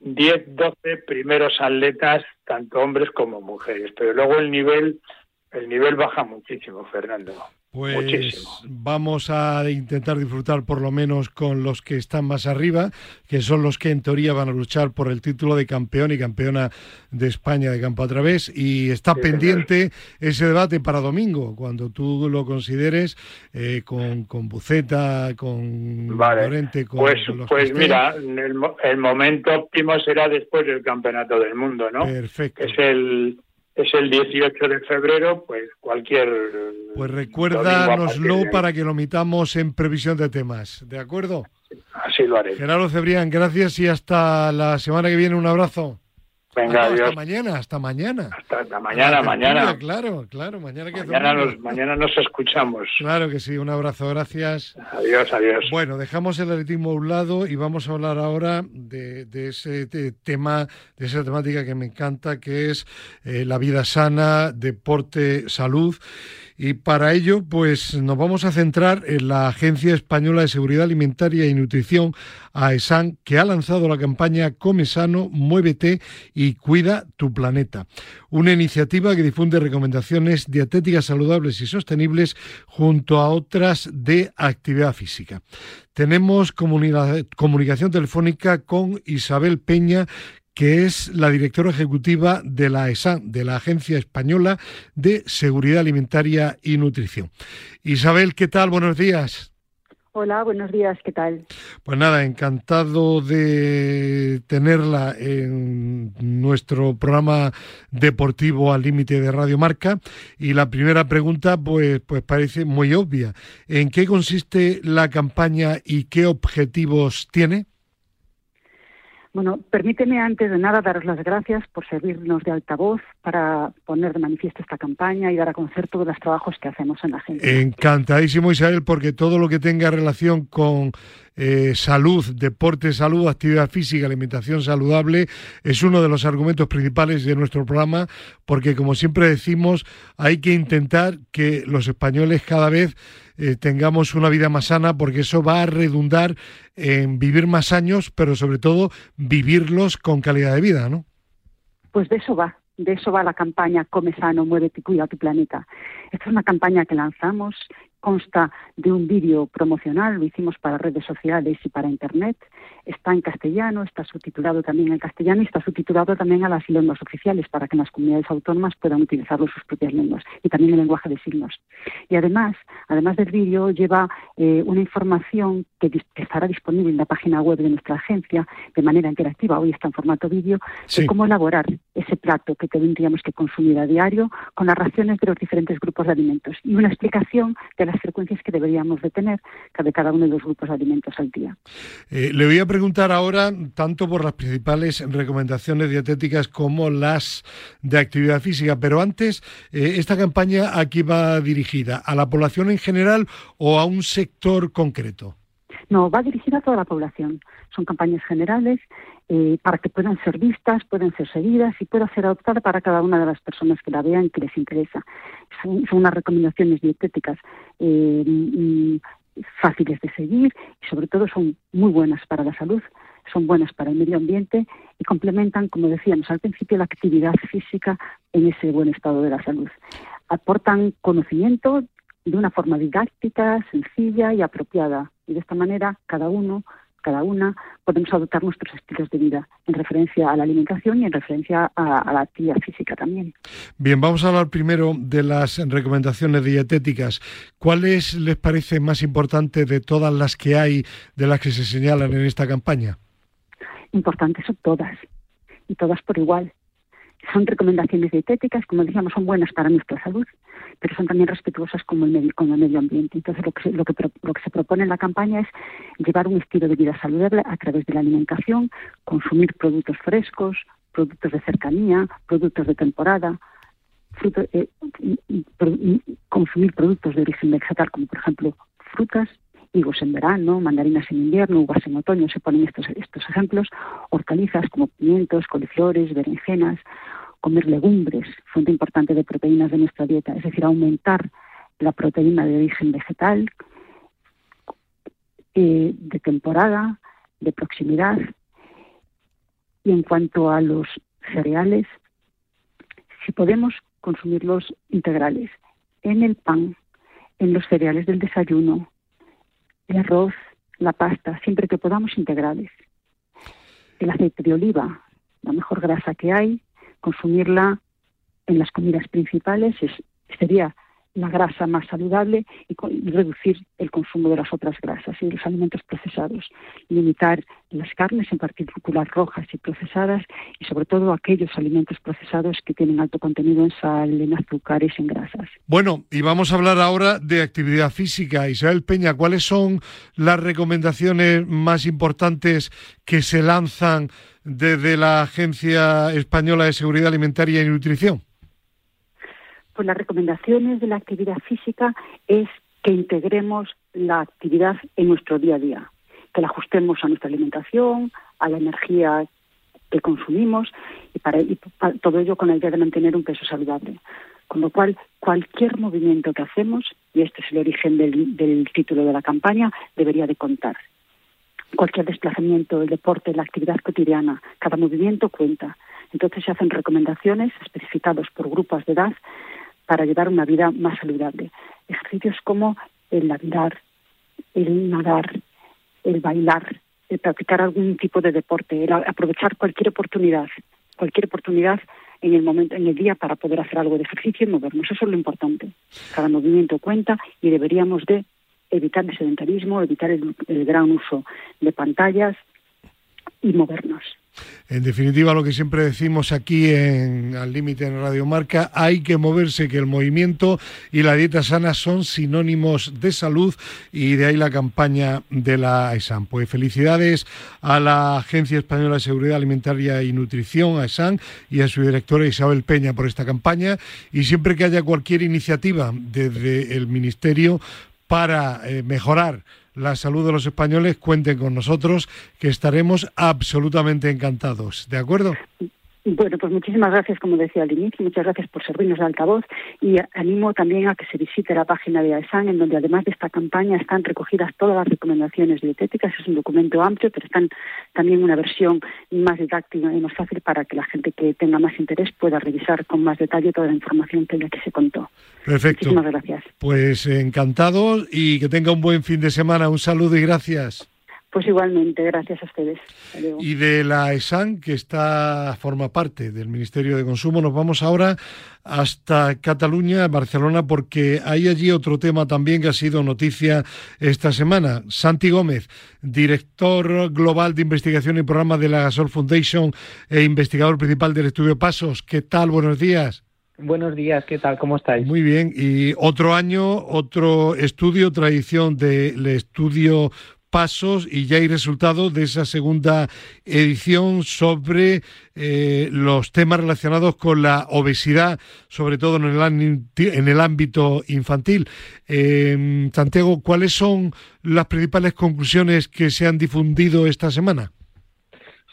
10, 12 primeros atletas, tanto hombres como mujeres, pero luego el nivel baja muchísimo, Fernando. Pues muchísimo. Vamos a intentar disfrutar por lo menos con los que están más arriba, que son los que en teoría van a luchar por el título de campeón y campeona de España de campo a través, y está pendiente ese debate para domingo, cuando tú lo consideres, con Buceta, con Llorente, con los pues mira, el momento óptimo será después del Campeonato del Mundo, ¿no? Perfecto. Es el 18 de febrero, pues cualquier... Pues recuérdanoslo para que lo mitamos en previsión de temas, ¿de acuerdo? Así lo haré. Gerardo Cebrián, gracias y hasta la semana que viene. Un abrazo. Venga, adiós. Hasta mañana. Hasta mañana. Claro, mañana nos escuchamos. Claro que sí, un abrazo, gracias. Adiós. Bueno, dejamos el atletismo a un lado y vamos a hablar ahora de ese tema, de esa temática que me encanta, que es la vida sana, deporte, salud. Y para ello, pues nos vamos a centrar en la Agencia Española de Seguridad Alimentaria y Nutrición, AESAN, que ha lanzado la campaña Come Sano, Muévete y y Cuida tu Planeta, una iniciativa que difunde recomendaciones dietéticas saludables y sostenibles junto a otras de actividad física. Tenemos comunicación telefónica con Isabel Peña, que es la directora ejecutiva de la AESAN, de la Agencia Española de Seguridad Alimentaria y Nutrición. Isabel, ¿qué tal? Buenos días. Hola, buenos días, ¿qué tal? Pues nada, encantado de tenerla en nuestro programa deportivo Al Límite de Radio Marca. Y la primera pregunta, pues parece muy obvia. ¿En qué consiste la campaña y qué objetivos tiene? Bueno, permíteme antes de nada daros las gracias por servirnos de altavoz para poner de manifiesto esta campaña y dar a conocer todos los trabajos que hacemos en la agencia. Encantadísimo, Isabel, porque todo lo que tenga relación con salud, deporte, salud, actividad física, alimentación saludable, es uno de los argumentos principales de nuestro programa, porque como siempre decimos, hay que intentar que los españoles cada vez tengamos una vida más sana, porque eso va a redundar en vivir más años, pero sobre todo vivirlos con calidad de vida, ¿no? Pues de eso va la campaña Come Sano, Muévete y Cuida tu Planeta. Esta es una campaña que lanzamos, consta de un vídeo promocional, lo hicimos para redes sociales y para internet, está en castellano, está subtitulado también en castellano y está subtitulado también a las lenguas oficiales para que las comunidades autónomas puedan utilizarlo en sus propias lenguas y también el lenguaje de signos. Y además del vídeo lleva una información que estará disponible en la página web de nuestra agencia de manera interactiva, hoy está en formato vídeo, sí, de cómo elaborar ese plato que tendríamos que consumir a diario con las raciones de los diferentes grupos de alimentos y una explicación de las frecuencias que deberíamos de tener de cada uno de los grupos de alimentos al día. Le voy a preguntar ahora tanto por las principales recomendaciones dietéticas como las de actividad física, pero antes, ¿esta campaña a qué va dirigida? ¿A la población en general o a un sector concreto? No, va dirigida a toda la población. Son campañas generales para que puedan ser vistas, puedan ser seguidas y pueda ser adoptada para cada una de las personas que la vean y que les interesa. Son unas recomendaciones dietéticas fáciles de seguir y sobre todo son muy buenas para la salud, son buenas para el medio ambiente y complementan, como decíamos al principio, la actividad física en ese buen estado de la salud. Aportan conocimiento de una forma didáctica, sencilla y apropiada. Y de esta manera, cada uno, cada una, podemos adoptar nuestros estilos de vida en referencia a la alimentación y en referencia a la actividad física también. Bien, vamos a hablar primero de las recomendaciones dietéticas. ¿Cuáles les parece más importantes de todas las que hay, de las que se señalan en esta campaña? Importantes son todas, y todas por igual. Son recomendaciones dietéticas, como decíamos, son buenas para nuestra salud, pero son también respetuosas con el medio ambiente. Entonces, lo que se propone en la campaña es llevar un estilo de vida saludable a través de la alimentación, consumir productos frescos, productos de cercanía, productos de temporada, consumir productos de origen vegetal, como por ejemplo frutas, higos en verano, mandarinas en invierno, uvas en otoño, se ponen estos ejemplos, hortalizas como pimientos, coliflores, berenjenas, comer legumbres, fuente importante de proteínas de nuestra dieta, es decir, aumentar la proteína de origen vegetal, de temporada, de proximidad. Y en cuanto a los cereales, si podemos consumirlos integrales, en el pan, en los cereales del desayuno, el arroz, la pasta, siempre que podamos, integrales. El aceite de oliva, la mejor grasa que hay, consumirla en las comidas principales sería la grasa más saludable y reducir el consumo de las otras grasas y de los alimentos procesados. Limitar las carnes, en particular rojas y procesadas, y sobre todo aquellos alimentos procesados que tienen alto contenido en sal, en azúcares, en grasas. Bueno, y vamos a hablar ahora de actividad física. Isabel Peña, ¿cuáles son las recomendaciones más importantes que se lanzan desde la Agencia Española de Seguridad Alimentaria y Nutrición? Pues las recomendaciones de la actividad física es que integremos la actividad en nuestro día a día, que la ajustemos a nuestra alimentación, a la energía que consumimos y para todo ello con la idea de mantener un peso saludable. Con lo cual, cualquier movimiento que hacemos, y este es el origen del título de la campaña, debería de contar. cualquier desplazamiento, el deporte, la actividad cotidiana, cada movimiento cuenta. Entonces se hacen recomendaciones especificados por grupos de edad para llevar una vida más saludable. Ejercicios como el nadar, el bailar, el practicar algún tipo de deporte, el aprovechar cualquier oportunidad en el momento, en el día, para poder hacer algo de ejercicio y movernos. Eso es lo importante. Cada movimiento cuenta y deberíamos de evitar el sedentarismo, evitar el gran uso de pantallas y movernos. En definitiva, lo que siempre decimos aquí en Al Límite en Radio Marca, hay que moverse, que el movimiento y la dieta sana son sinónimos de salud, y de ahí la campaña de la AESAN. Pues felicidades a la Agencia Española de Seguridad Alimentaria y Nutrición, AESAN, y a su directora Isabel Peña por esta campaña, y siempre que haya cualquier iniciativa desde el Ministerio para mejorar la salud de los españoles, cuenten con nosotros, que estaremos absolutamente encantados. ¿De acuerdo? Bueno, pues muchísimas gracias, como decía al inicio, muchas gracias por servirnos de altavoz, y animo también a que se visite la página de AESAN, en donde además de esta campaña están recogidas todas las recomendaciones dietéticas. Es un documento amplio, pero están también una versión más didáctica y más fácil para que la gente que tenga más interés pueda revisar con más detalle toda la información que se contó. Perfecto. Muchísimas gracias. Pues encantados, y que tenga un buen fin de semana. Un saludo y gracias. Pues igualmente, gracias a ustedes. Adiós. Y de la AESAN, que forma parte del Ministerio de Consumo, nos vamos ahora hasta Cataluña, Barcelona, porque hay allí otro tema también que ha sido noticia esta semana. Santi Gómez, director global de investigación y programas de la Gasol Foundation e investigador principal del estudio Pasos. ¿Qué tal? Buenos días. Buenos días, ¿qué tal? ¿Cómo estáis? Muy bien, y otro año, otro estudio, tradición del estudio Pasos, y ya hay resultados de esa segunda edición sobre los temas relacionados con la obesidad, sobre todo en el ámbito infantil. Santiago, ¿cuáles son las principales conclusiones que se han difundido esta semana?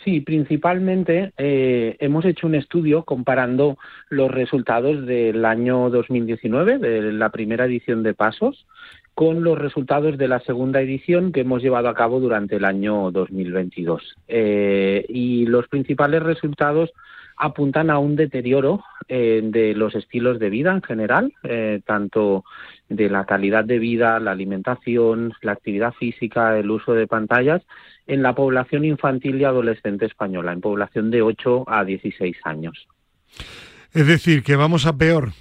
Sí, principalmente hemos hecho un estudio comparando los resultados del año 2019, de la primera edición de Pasos, con los resultados de la segunda edición que hemos llevado a cabo durante el año 2022. Y los principales resultados apuntan a un deterioro de los estilos de vida en general, tanto de la calidad de vida, la alimentación, la actividad física, el uso de pantallas, en la población infantil y adolescente española, en población de 8 a 16 años. Es decir, que vamos a peor.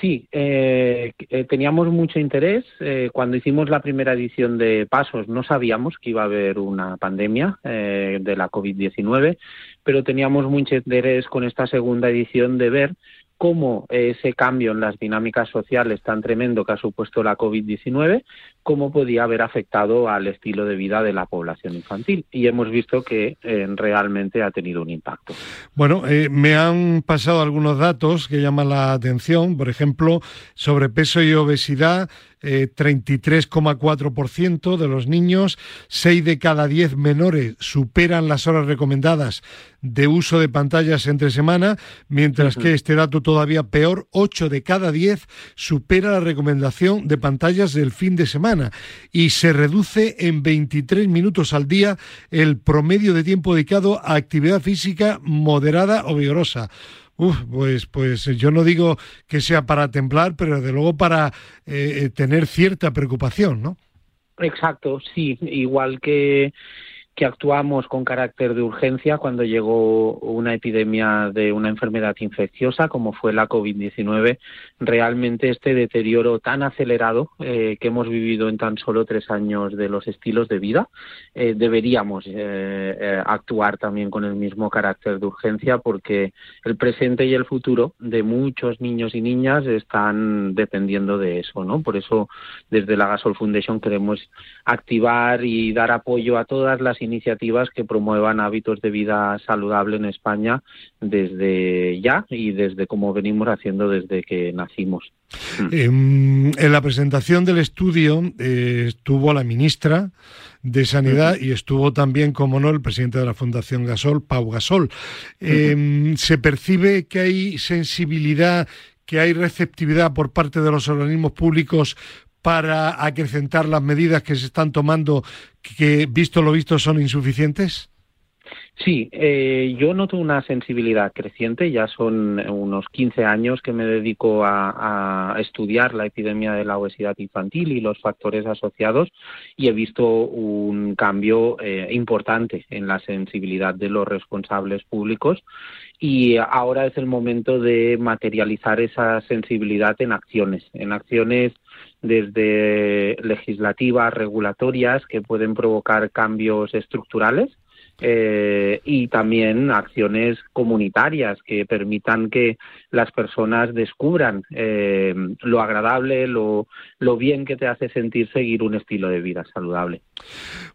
Sí, teníamos mucho interés. Cuando hicimos la primera edición de Pasos no sabíamos que iba a haber una pandemia de la COVID-19, pero teníamos mucho interés con esta segunda edición de ver cómo ese cambio en las dinámicas sociales tan tremendo que ha supuesto la COVID-19, cómo podía haber afectado al estilo de vida de la población infantil. Y hemos visto que realmente ha tenido un impacto. Bueno, me han pasado algunos datos que llaman la atención. Por ejemplo, sobrepeso y obesidad, 33,4% de los niños, 6 de cada 10 menores superan las horas recomendadas de uso de pantallas entre semana, mientras que este dato todavía peor, 8 de cada 10 supera la recomendación de pantallas del fin de semana, y se reduce en 23 minutos al día el promedio de tiempo dedicado a actividad física moderada o vigorosa. Pues yo no digo que sea para temblar, pero desde luego para tener cierta preocupación, ¿no? Exacto, sí. Igual que actuamos con carácter de urgencia cuando llegó una epidemia de una enfermedad infecciosa como fue la COVID-19, realmente este deterioro tan acelerado que hemos vivido en tan solo 3 años de los estilos de vida, deberíamos actuar también con el mismo carácter de urgencia, porque el presente y el futuro de muchos niños y niñas están dependiendo de eso, ¿no? Por eso desde la Gasol Foundation queremos activar y dar apoyo a todas las iniciativas que promuevan hábitos de vida saludable en España desde ya y desde como venimos haciendo desde que nacimos. En la presentación del estudio estuvo la ministra de Sanidad y estuvo también, como no, el presidente de la Fundación Gasol, Pau Gasol. Se percibe que hay sensibilidad, que hay receptividad por parte de los organismos públicos para acrecentar las medidas que se están tomando, que visto lo visto son insuficientes? Sí, yo noto una sensibilidad creciente. Ya son unos 15 años que me dedico a estudiar la epidemia de la obesidad infantil y los factores asociados, y he visto un cambio importante en la sensibilidad de los responsables públicos, y ahora es el momento de materializar esa sensibilidad en acciones desde legislativas, regulatorias, que pueden provocar cambios estructurales, y también acciones comunitarias que permitan que las personas descubran lo agradable, lo bien que te hace sentir seguir un estilo de vida saludable.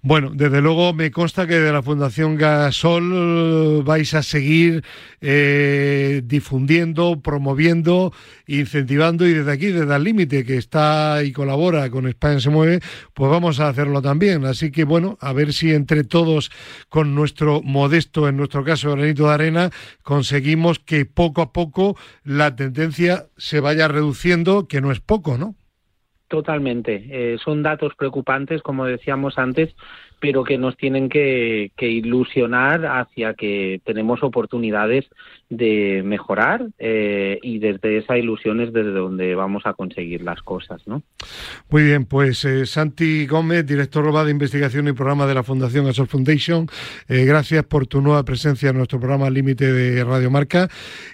Bueno, desde luego me consta que de la Fundación Gasol vais a seguir difundiendo, promoviendo, incentivando, y desde aquí, desde Al Límite, que está y colabora con España Se Mueve, pues vamos a hacerlo también. Así que bueno, a ver si entre todos, con nuestro modesto, en nuestro caso, granito de arena, conseguimos que poco a poco la tendencia se vaya reduciendo, que no es poco, ¿no? Totalmente. Son datos preocupantes, como decíamos antes, pero que nos tienen que ilusionar hacia que tenemos oportunidades de mejorar, y desde esa ilusión es desde donde vamos a conseguir las cosas, ¿no? Muy bien, pues Santi Gómez, director global de investigación y programa de la Fundación Gasol Foundation, gracias por tu nueva presencia en nuestro programa Límite de Radio Marca,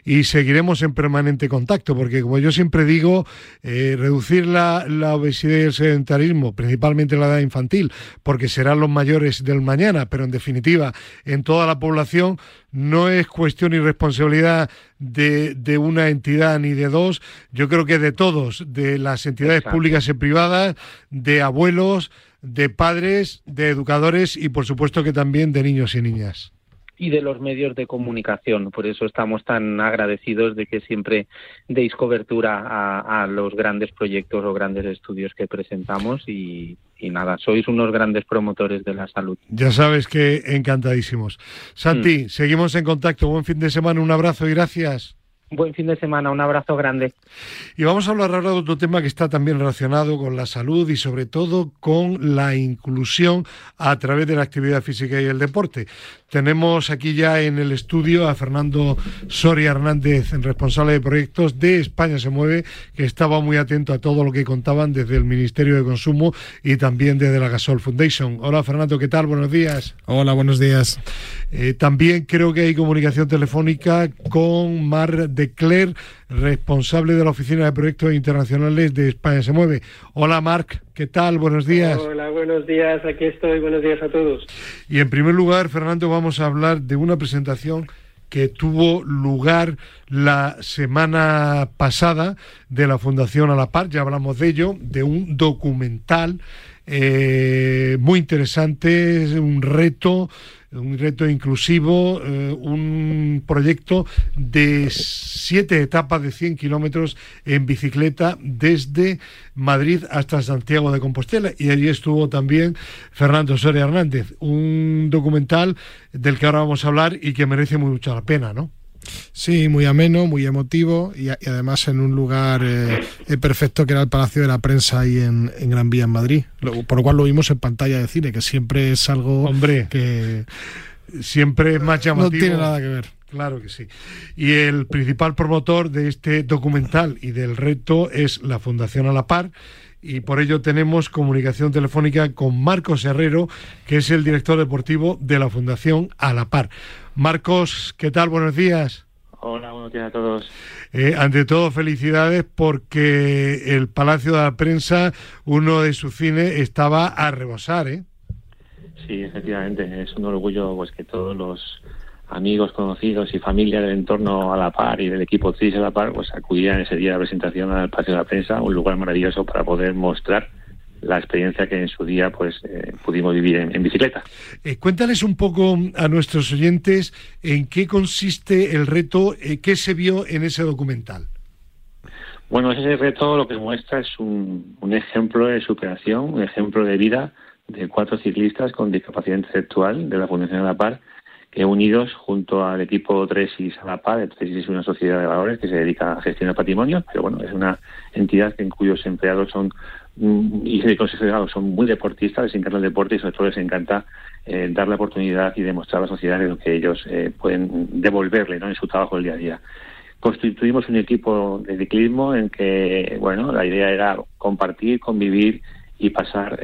y seguiremos en permanente contacto, porque como yo siempre digo, reducir la obesidad y el sedentarismo, principalmente la edad infantil, porque serán los mayores del mañana, pero en definitiva en toda la población, no es cuestión y responsabilidad de una entidad ni de dos. Yo creo que de todos, de las entidades Exacto. públicas y privadas, de abuelos, de padres, de educadores y por supuesto que también de niños y niñas. Y de los medios de comunicación. Por eso estamos tan agradecidos de que siempre deis cobertura a los grandes proyectos o grandes estudios que presentamos, y nada, sois unos grandes promotores de la salud. Ya sabes que encantadísimos. Santi, seguimos en contacto. Buen fin de semana, un abrazo y gracias. Buen fin de semana, un abrazo grande. Y vamos a hablar ahora de otro tema que está también relacionado con la salud y sobre todo con la inclusión a través de la actividad física y el deporte. Tenemos aquí ya en el estudio a Fernando Soria Hernández, responsable de proyectos de España Se Mueve, que estaba muy atento a todo lo que contaban desde el Ministerio de Consumo y también desde la Gasol Foundation. Hola Fernando, ¿qué tal? Buenos días. Hola, buenos días. También creo que hay comunicación telefónica con Mar de Cler, responsable de la Oficina de Proyectos Internacionales de España Se Mueve. Hola, Marc, ¿qué tal? Buenos días. Hola, buenos días, aquí estoy, buenos días a todos. Y en primer lugar, Fernando, vamos a hablar de una presentación que tuvo lugar la semana pasada de la Fundación A la Par, ya hablamos de ello, de un documental muy interesante, es un reto inclusivo, un proyecto de 7 etapas de 100 kilómetros en bicicleta desde Madrid hasta Santiago de Compostela, y allí estuvo también Fernando Soria Hernández, un documental del que ahora vamos a hablar y que merece mucho la pena, ¿no? Sí, muy ameno, muy emotivo y además en un lugar perfecto que era el Palacio de la Prensa ahí en Gran Vía en Madrid, por lo cual lo vimos en pantalla de cine, que siempre es algo que siempre es más llamativo. No tiene nada que ver. Claro que sí. Y el principal promotor de este documental y del reto es la Fundación A la Par, y por ello tenemos comunicación telefónica con Marcos Herrero, que es el director deportivo de la Fundación A la Par. Marcos, ¿qué tal? Buenos días. Hola, buenos días a todos. Ante todo, felicidades, porque el Palacio de la Prensa, uno de sus cines, estaba a rebosar, ¿eh? Sí, efectivamente. Es un orgullo pues que todos los amigos, conocidos y familia del entorno A la Par y del equipo Tris A la Par pues acudían ese día a la presentación al Palacio de la Prensa, un lugar maravilloso para poder mostrar la experiencia que en su día pues pudimos vivir en bicicleta. Cuéntales un poco a nuestros oyentes en qué consiste el reto, qué se vio en ese documental. Bueno, ese reto lo que muestra es un ejemplo de superación, un ejemplo de vida de 4 ciclistas con discapacidad intelectual de la Fundación A la Par, unidos junto al equipo 3IS a la par. El 3IS es una sociedad de valores que se dedica a gestionar patrimonio, pero bueno, es una entidad en cuyos empleados son y consejeros son muy deportistas, les encanta el deporte y sobre todo les encanta dar la oportunidad y demostrar a la sociedad lo que ellos pueden devolverle, ¿no?, en su trabajo del día a día. Constituimos un equipo de ciclismo en que, bueno, la idea era compartir, convivir y pasar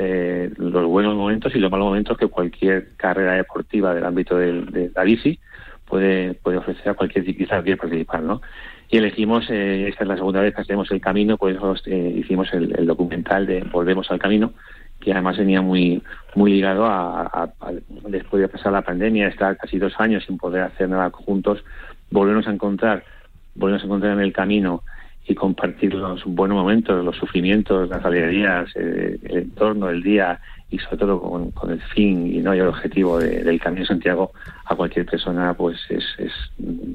los buenos momentos y los malos momentos que cualquier carrera deportiva del ámbito de la bici puede ofrecer a cualquier ciclista que quiera participar, ¿no? Y elegimos, esta es la segunda vez que hacemos el camino, por eso hicimos el documental de Volvemos al Camino, que además venía muy muy ligado a después de pasar la pandemia, estar casi 2 años sin poder hacer nada juntos, volvernos a encontrar en el camino y compartir los buenos momentos, los sufrimientos, las alegrías, el entorno, el día y sobre todo con el fin y no y el objetivo del Camino de Santiago, a cualquier persona pues es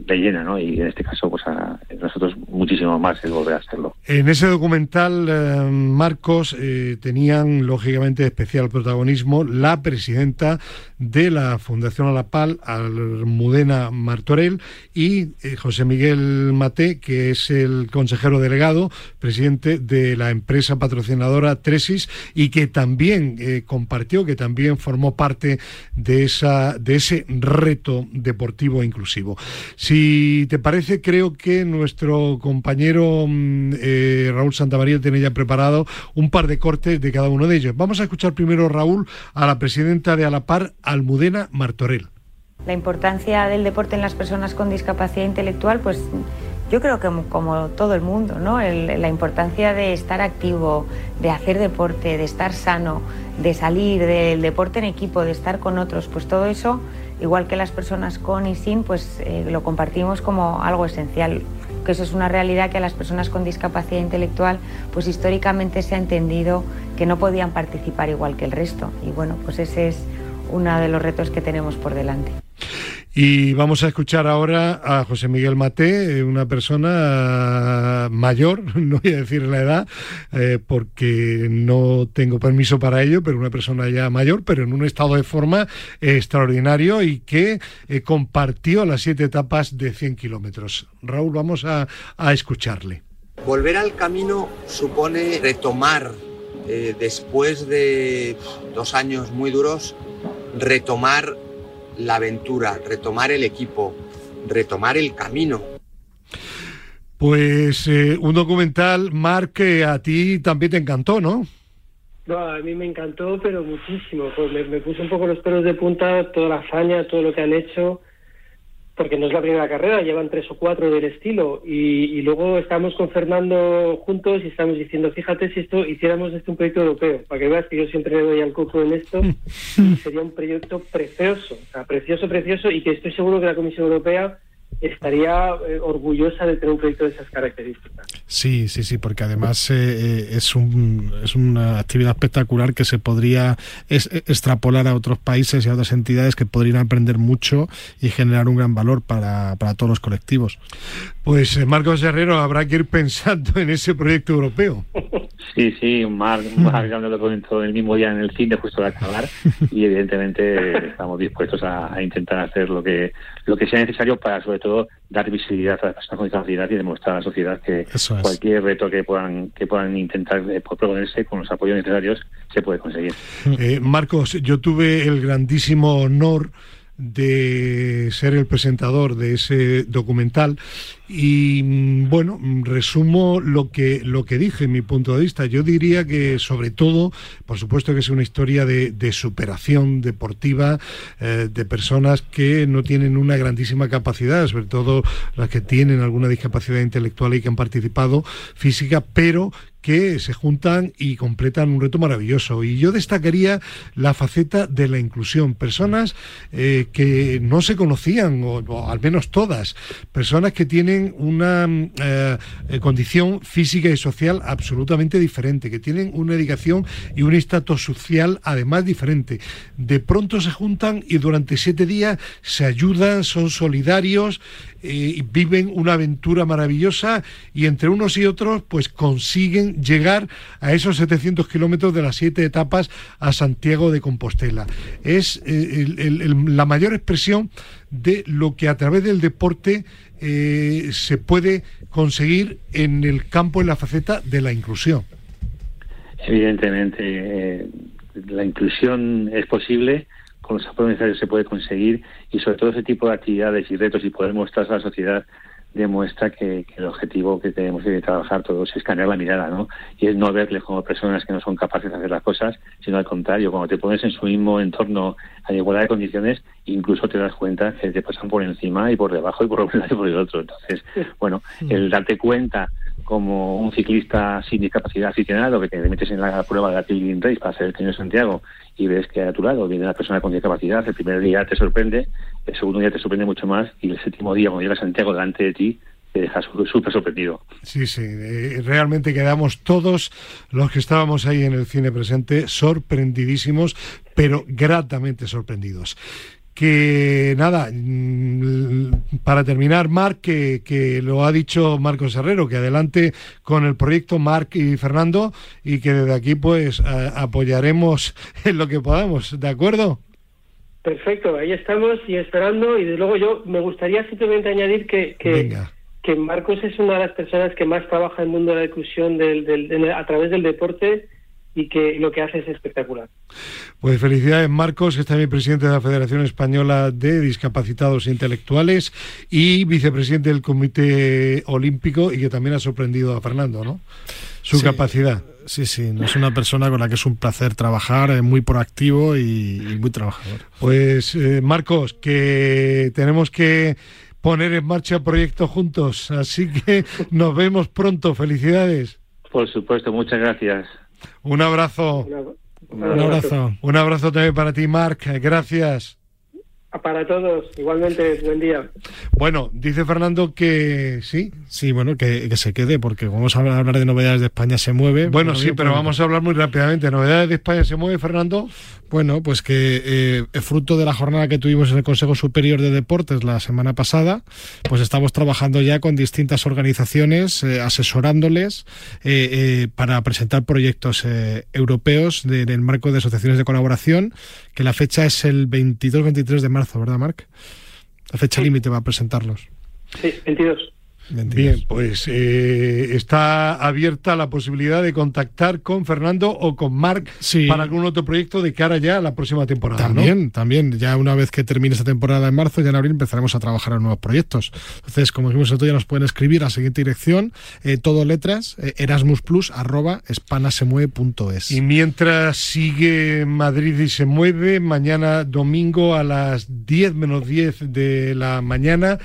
le llena, ¿no? Y en este caso pues a nosotros muchísimo más el volver a hacerlo. En ese documental, Marcos, tenían lógicamente especial protagonismo la presidenta de la Fundación Alapal, Almudena Martorell, y José Miguel Maté, que es el consejero delegado, presidente de la empresa patrocinadora 3IS, y que también compartió, que también formó parte de ese reto deportivo inclusivo. Si te parece, creo que nuestro compañero Raúl Santamaría tiene ya preparado un par de cortes de cada uno de ellos. Vamos a escuchar primero, Raúl, a la presidenta de Alapar, Almudena Martorell. La importancia del deporte en las personas con discapacidad intelectual, pues yo creo que como todo el mundo, ¿no? La importancia de estar activo, de hacer deporte, de estar sano, de salir del deporte en equipo, de estar con otros, pues todo eso, igual que las personas con y sin, pues lo compartimos como algo esencial, que eso es una realidad que a las personas con discapacidad intelectual, pues históricamente se ha entendido que no podían participar igual que el resto, y bueno, pues ese es uno de los retos que tenemos por delante. Y vamos a escuchar ahora a José Miguel Maté, una persona mayor, no voy a decir la edad, porque no tengo permiso para ello, pero una persona ya mayor, pero en un estado de forma extraordinario y que compartió las 7 etapas de 100 kilómetros. Raúl, vamos a escucharle. Volver al camino supone retomar, después de 2 años muy duros, retomar la aventura, retomar el equipo, retomar el camino. Pues un documental, Marc, que a ti también te encantó, ¿no? No, a mí me encantó, pero muchísimo. Pues me puso un poco los pelos de punta toda la hazaña, todo lo que han hecho, porque no es la primera carrera, llevan 3 o 4 del estilo. Y luego estamos con Fernando juntos y estamos diciendo, fíjate si esto hiciéramos un proyecto europeo, para que veas que yo siempre me doy al coco en esto, sería un proyecto precioso, o sea, precioso, y que estoy seguro que la Comisión Europea estaría orgullosa de tener un proyecto de esas características. Sí, porque además es una actividad espectacular que se podría extrapolar a otros países y a otras entidades que podrían aprender mucho y generar un gran valor para todos los colectivos. Pues Marcos Herrero, habrá que ir pensando en ese proyecto europeo. Sí, Marc ya me lo comentó el mismo día en el cine, justo al acabar, y evidentemente estamos dispuestos a intentar hacer lo que sea necesario para, sobre todo, dar visibilidad a las personas con discapacidad y demostrar a la sociedad que cualquier reto que puedan intentar proponerse con los apoyos necesarios se puede conseguir. Marcos, yo tuve el grandísimo honor de ser el presentador de ese documental y, bueno, resumo lo que dije en mi punto de vista. Yo diría que, sobre todo, por supuesto que es una historia de superación deportiva, de personas que no tienen una grandísima capacidad, sobre todo las que tienen alguna discapacidad intelectual y que han participado física, pero que se juntan y completan un reto maravilloso. Y yo destacaría la faceta de la inclusión. Personas que no se conocían, o al menos todas, personas que tienen una condición física y social absolutamente diferente, que tienen una educación y un estatus social además diferente. De pronto se juntan y durante 7 días se ayudan, son solidarios, viven una aventura maravillosa y entre unos y otros pues consiguen llegar a esos 700 kilómetros de las 7 etapas a Santiago de Compostela. Es la mayor expresión de lo que a través del deporte se puede conseguir en el campo, en la faceta de la inclusión. Evidentemente, la inclusión es posible, con los apoyos necesarios se puede conseguir, y sobre todo ese tipo de actividades y retos y poder mostrarse a la sociedad demuestra que el objetivo que tenemos que trabajar todos es cambiar la mirada, ¿no? Y es no verles como personas que no son capaces de hacer las cosas, sino al contrario, cuando te pones en su mismo entorno a igualdad de condiciones, incluso te das cuenta que te pasan por encima y por debajo y por un lado y por el otro. Entonces, bueno, el darte cuenta como un ciclista sin discapacidad aficionado que te metes en la prueba de la Pilgrim Race para hacer el Camino de Santiago y ves que a tu lado viene una persona con discapacidad, el primer día te sorprende, el segundo día te sorprende mucho más, y el séptimo día, cuando llega Santiago delante de ti, te deja súper sorprendido. Sí, sí, realmente quedamos todos los que estábamos ahí en el cine presente sorprendidísimos, pero gratamente sorprendidos. Que nada, para terminar, Marc, que lo ha dicho Marcos Herrero, que adelante con el proyecto, Marc y Fernando, y que desde aquí pues apoyaremos en lo que podamos, ¿de acuerdo? Perfecto, ahí estamos y esperando, y de luego yo me gustaría simplemente añadir que Marcos es una de las personas que más trabaja en el mundo de la inclusión a través del deporte, y que lo que hace es espectacular. Pues felicidades, Marcos, que es también presidente de la Federación Española de Discapacitados Intelectuales y vicepresidente del Comité Olímpico, y que también ha sorprendido a Fernando, ¿no? Su capacidad. Sí, sí, no es una persona con la que es un placer trabajar, es muy proactivo y muy trabajador. Pues, Marcos, que tenemos que poner en marcha proyectos juntos, así que nos vemos pronto. Felicidades. Por supuesto, muchas gracias. Un abrazo. Un abrazo. Un abrazo también para ti, Marc. Gracias. Para todos, igualmente, buen día. Bueno, dice Fernando que sí. Sí, bueno, que se quede, porque vamos a hablar de Novedades de España se mueve. Bueno, sí, pero vamos a hablar muy rápidamente. Novedades de España se mueve, Fernando. Bueno, pues que fruto de la jornada que tuvimos en el Consejo Superior de Deportes la semana pasada, pues estamos trabajando ya con distintas organizaciones, asesorándoles para presentar proyectos europeos en el marco de asociaciones de colaboración, que la fecha es el 22-23 de marzo. ¿Verdad, Marc? La fecha límite va a presentarlos. Sí, 22. Bien, pues está abierta la posibilidad de contactar con Fernando o con Marc para algún otro proyecto de cara ya a la próxima temporada. También, ¿no? También. Ya una vez que termine esta temporada en marzo, ya en abril empezaremos a trabajar en nuevos proyectos. Entonces, como dijimos el otro día, nos pueden escribir a la siguiente dirección, todo letras, erasmusplus@espanasemueve.es. Y mientras sigue Madrid y se mueve, mañana domingo a las 10:10 de la mañana,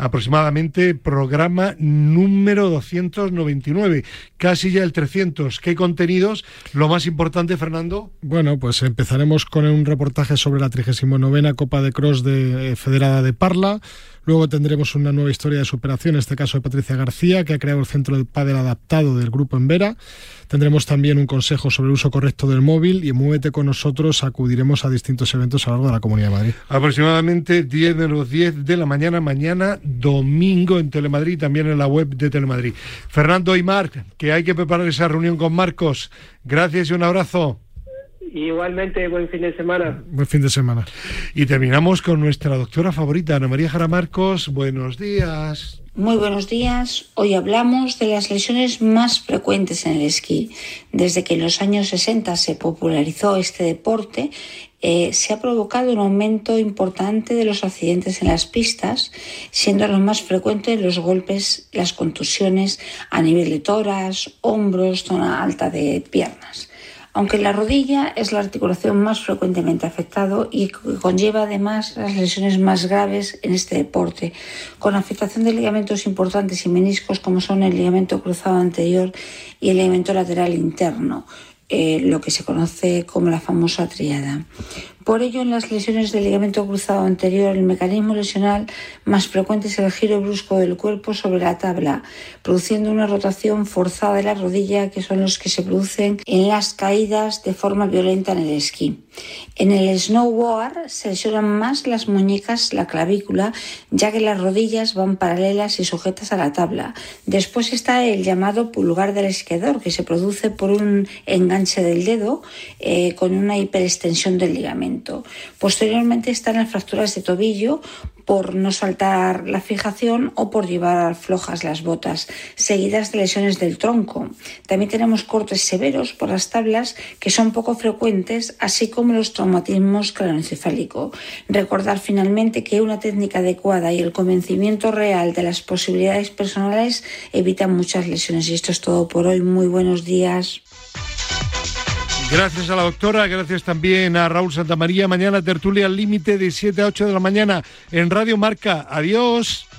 aproximadamente, programa número 299, casi ya el 300. ¿Qué contenidos? Lo más importante, Fernando. Bueno, pues empezaremos con un reportaje sobre la 39ª Copa de Cross de Federada de Parla. Luego tendremos una nueva historia de superación, en este caso de Patricia García, que ha creado el Centro de Pádel Adaptado del Grupo Envera. Tendremos también un consejo sobre el uso correcto del móvil, y en Muévete con nosotros acudiremos a distintos eventos a lo largo de la Comunidad de Madrid. Aproximadamente 10:10 de la mañana, mañana domingo, en Telemadrid, también en la web de Telemadrid. Fernando y Marc, que hay que preparar esa reunión con Marcos. Gracias y un abrazo. Igualmente, buen fin de semana. Buen fin de semana. Y terminamos con nuestra doctora favorita, Ana María Jara Marcos. Buenos días. Muy buenos días. Hoy hablamos de las lesiones más frecuentes en el esquí. Desde que en los años 60 se popularizó este deporte, se ha provocado un aumento importante de los accidentes en las pistas, siendo los más frecuentes los golpes, las contusiones a nivel de tórax, hombros, zona alta de piernas. Aunque la rodilla es la articulación más frecuentemente afectada y conlleva además las lesiones más graves en este deporte, con afectación de ligamentos importantes y meniscos como son el ligamento cruzado anterior y el ligamento lateral interno, lo que se conoce como la famosa tríada. Por ello, en las lesiones del ligamento cruzado anterior, el mecanismo lesional más frecuente es el giro brusco del cuerpo sobre la tabla, produciendo una rotación forzada de la rodilla, que son los que se producen en las caídas de forma violenta en el esquí. En el snowboard se lesionan más las muñecas, la clavícula, ya que las rodillas van paralelas y sujetas a la tabla. Después está el llamado pulgar del esquiador, que se produce por un enganche del dedo con una hiperextensión del ligamento. Posteriormente están las fracturas de tobillo por no saltar la fijación o por llevar flojas las botas, seguidas de lesiones del tronco. También tenemos cortes severos por las tablas, que son poco frecuentes, así como los traumatismos craneoencefálicos. Recordar finalmente que una técnica adecuada y el convencimiento real de las posibilidades personales evitan muchas lesiones. Y esto es todo por hoy. Muy buenos días. Gracias a la doctora, gracias también a Raúl Santamaría. Mañana tertulia al límite de 7 a 8 de la mañana en Radio Marca. Adiós.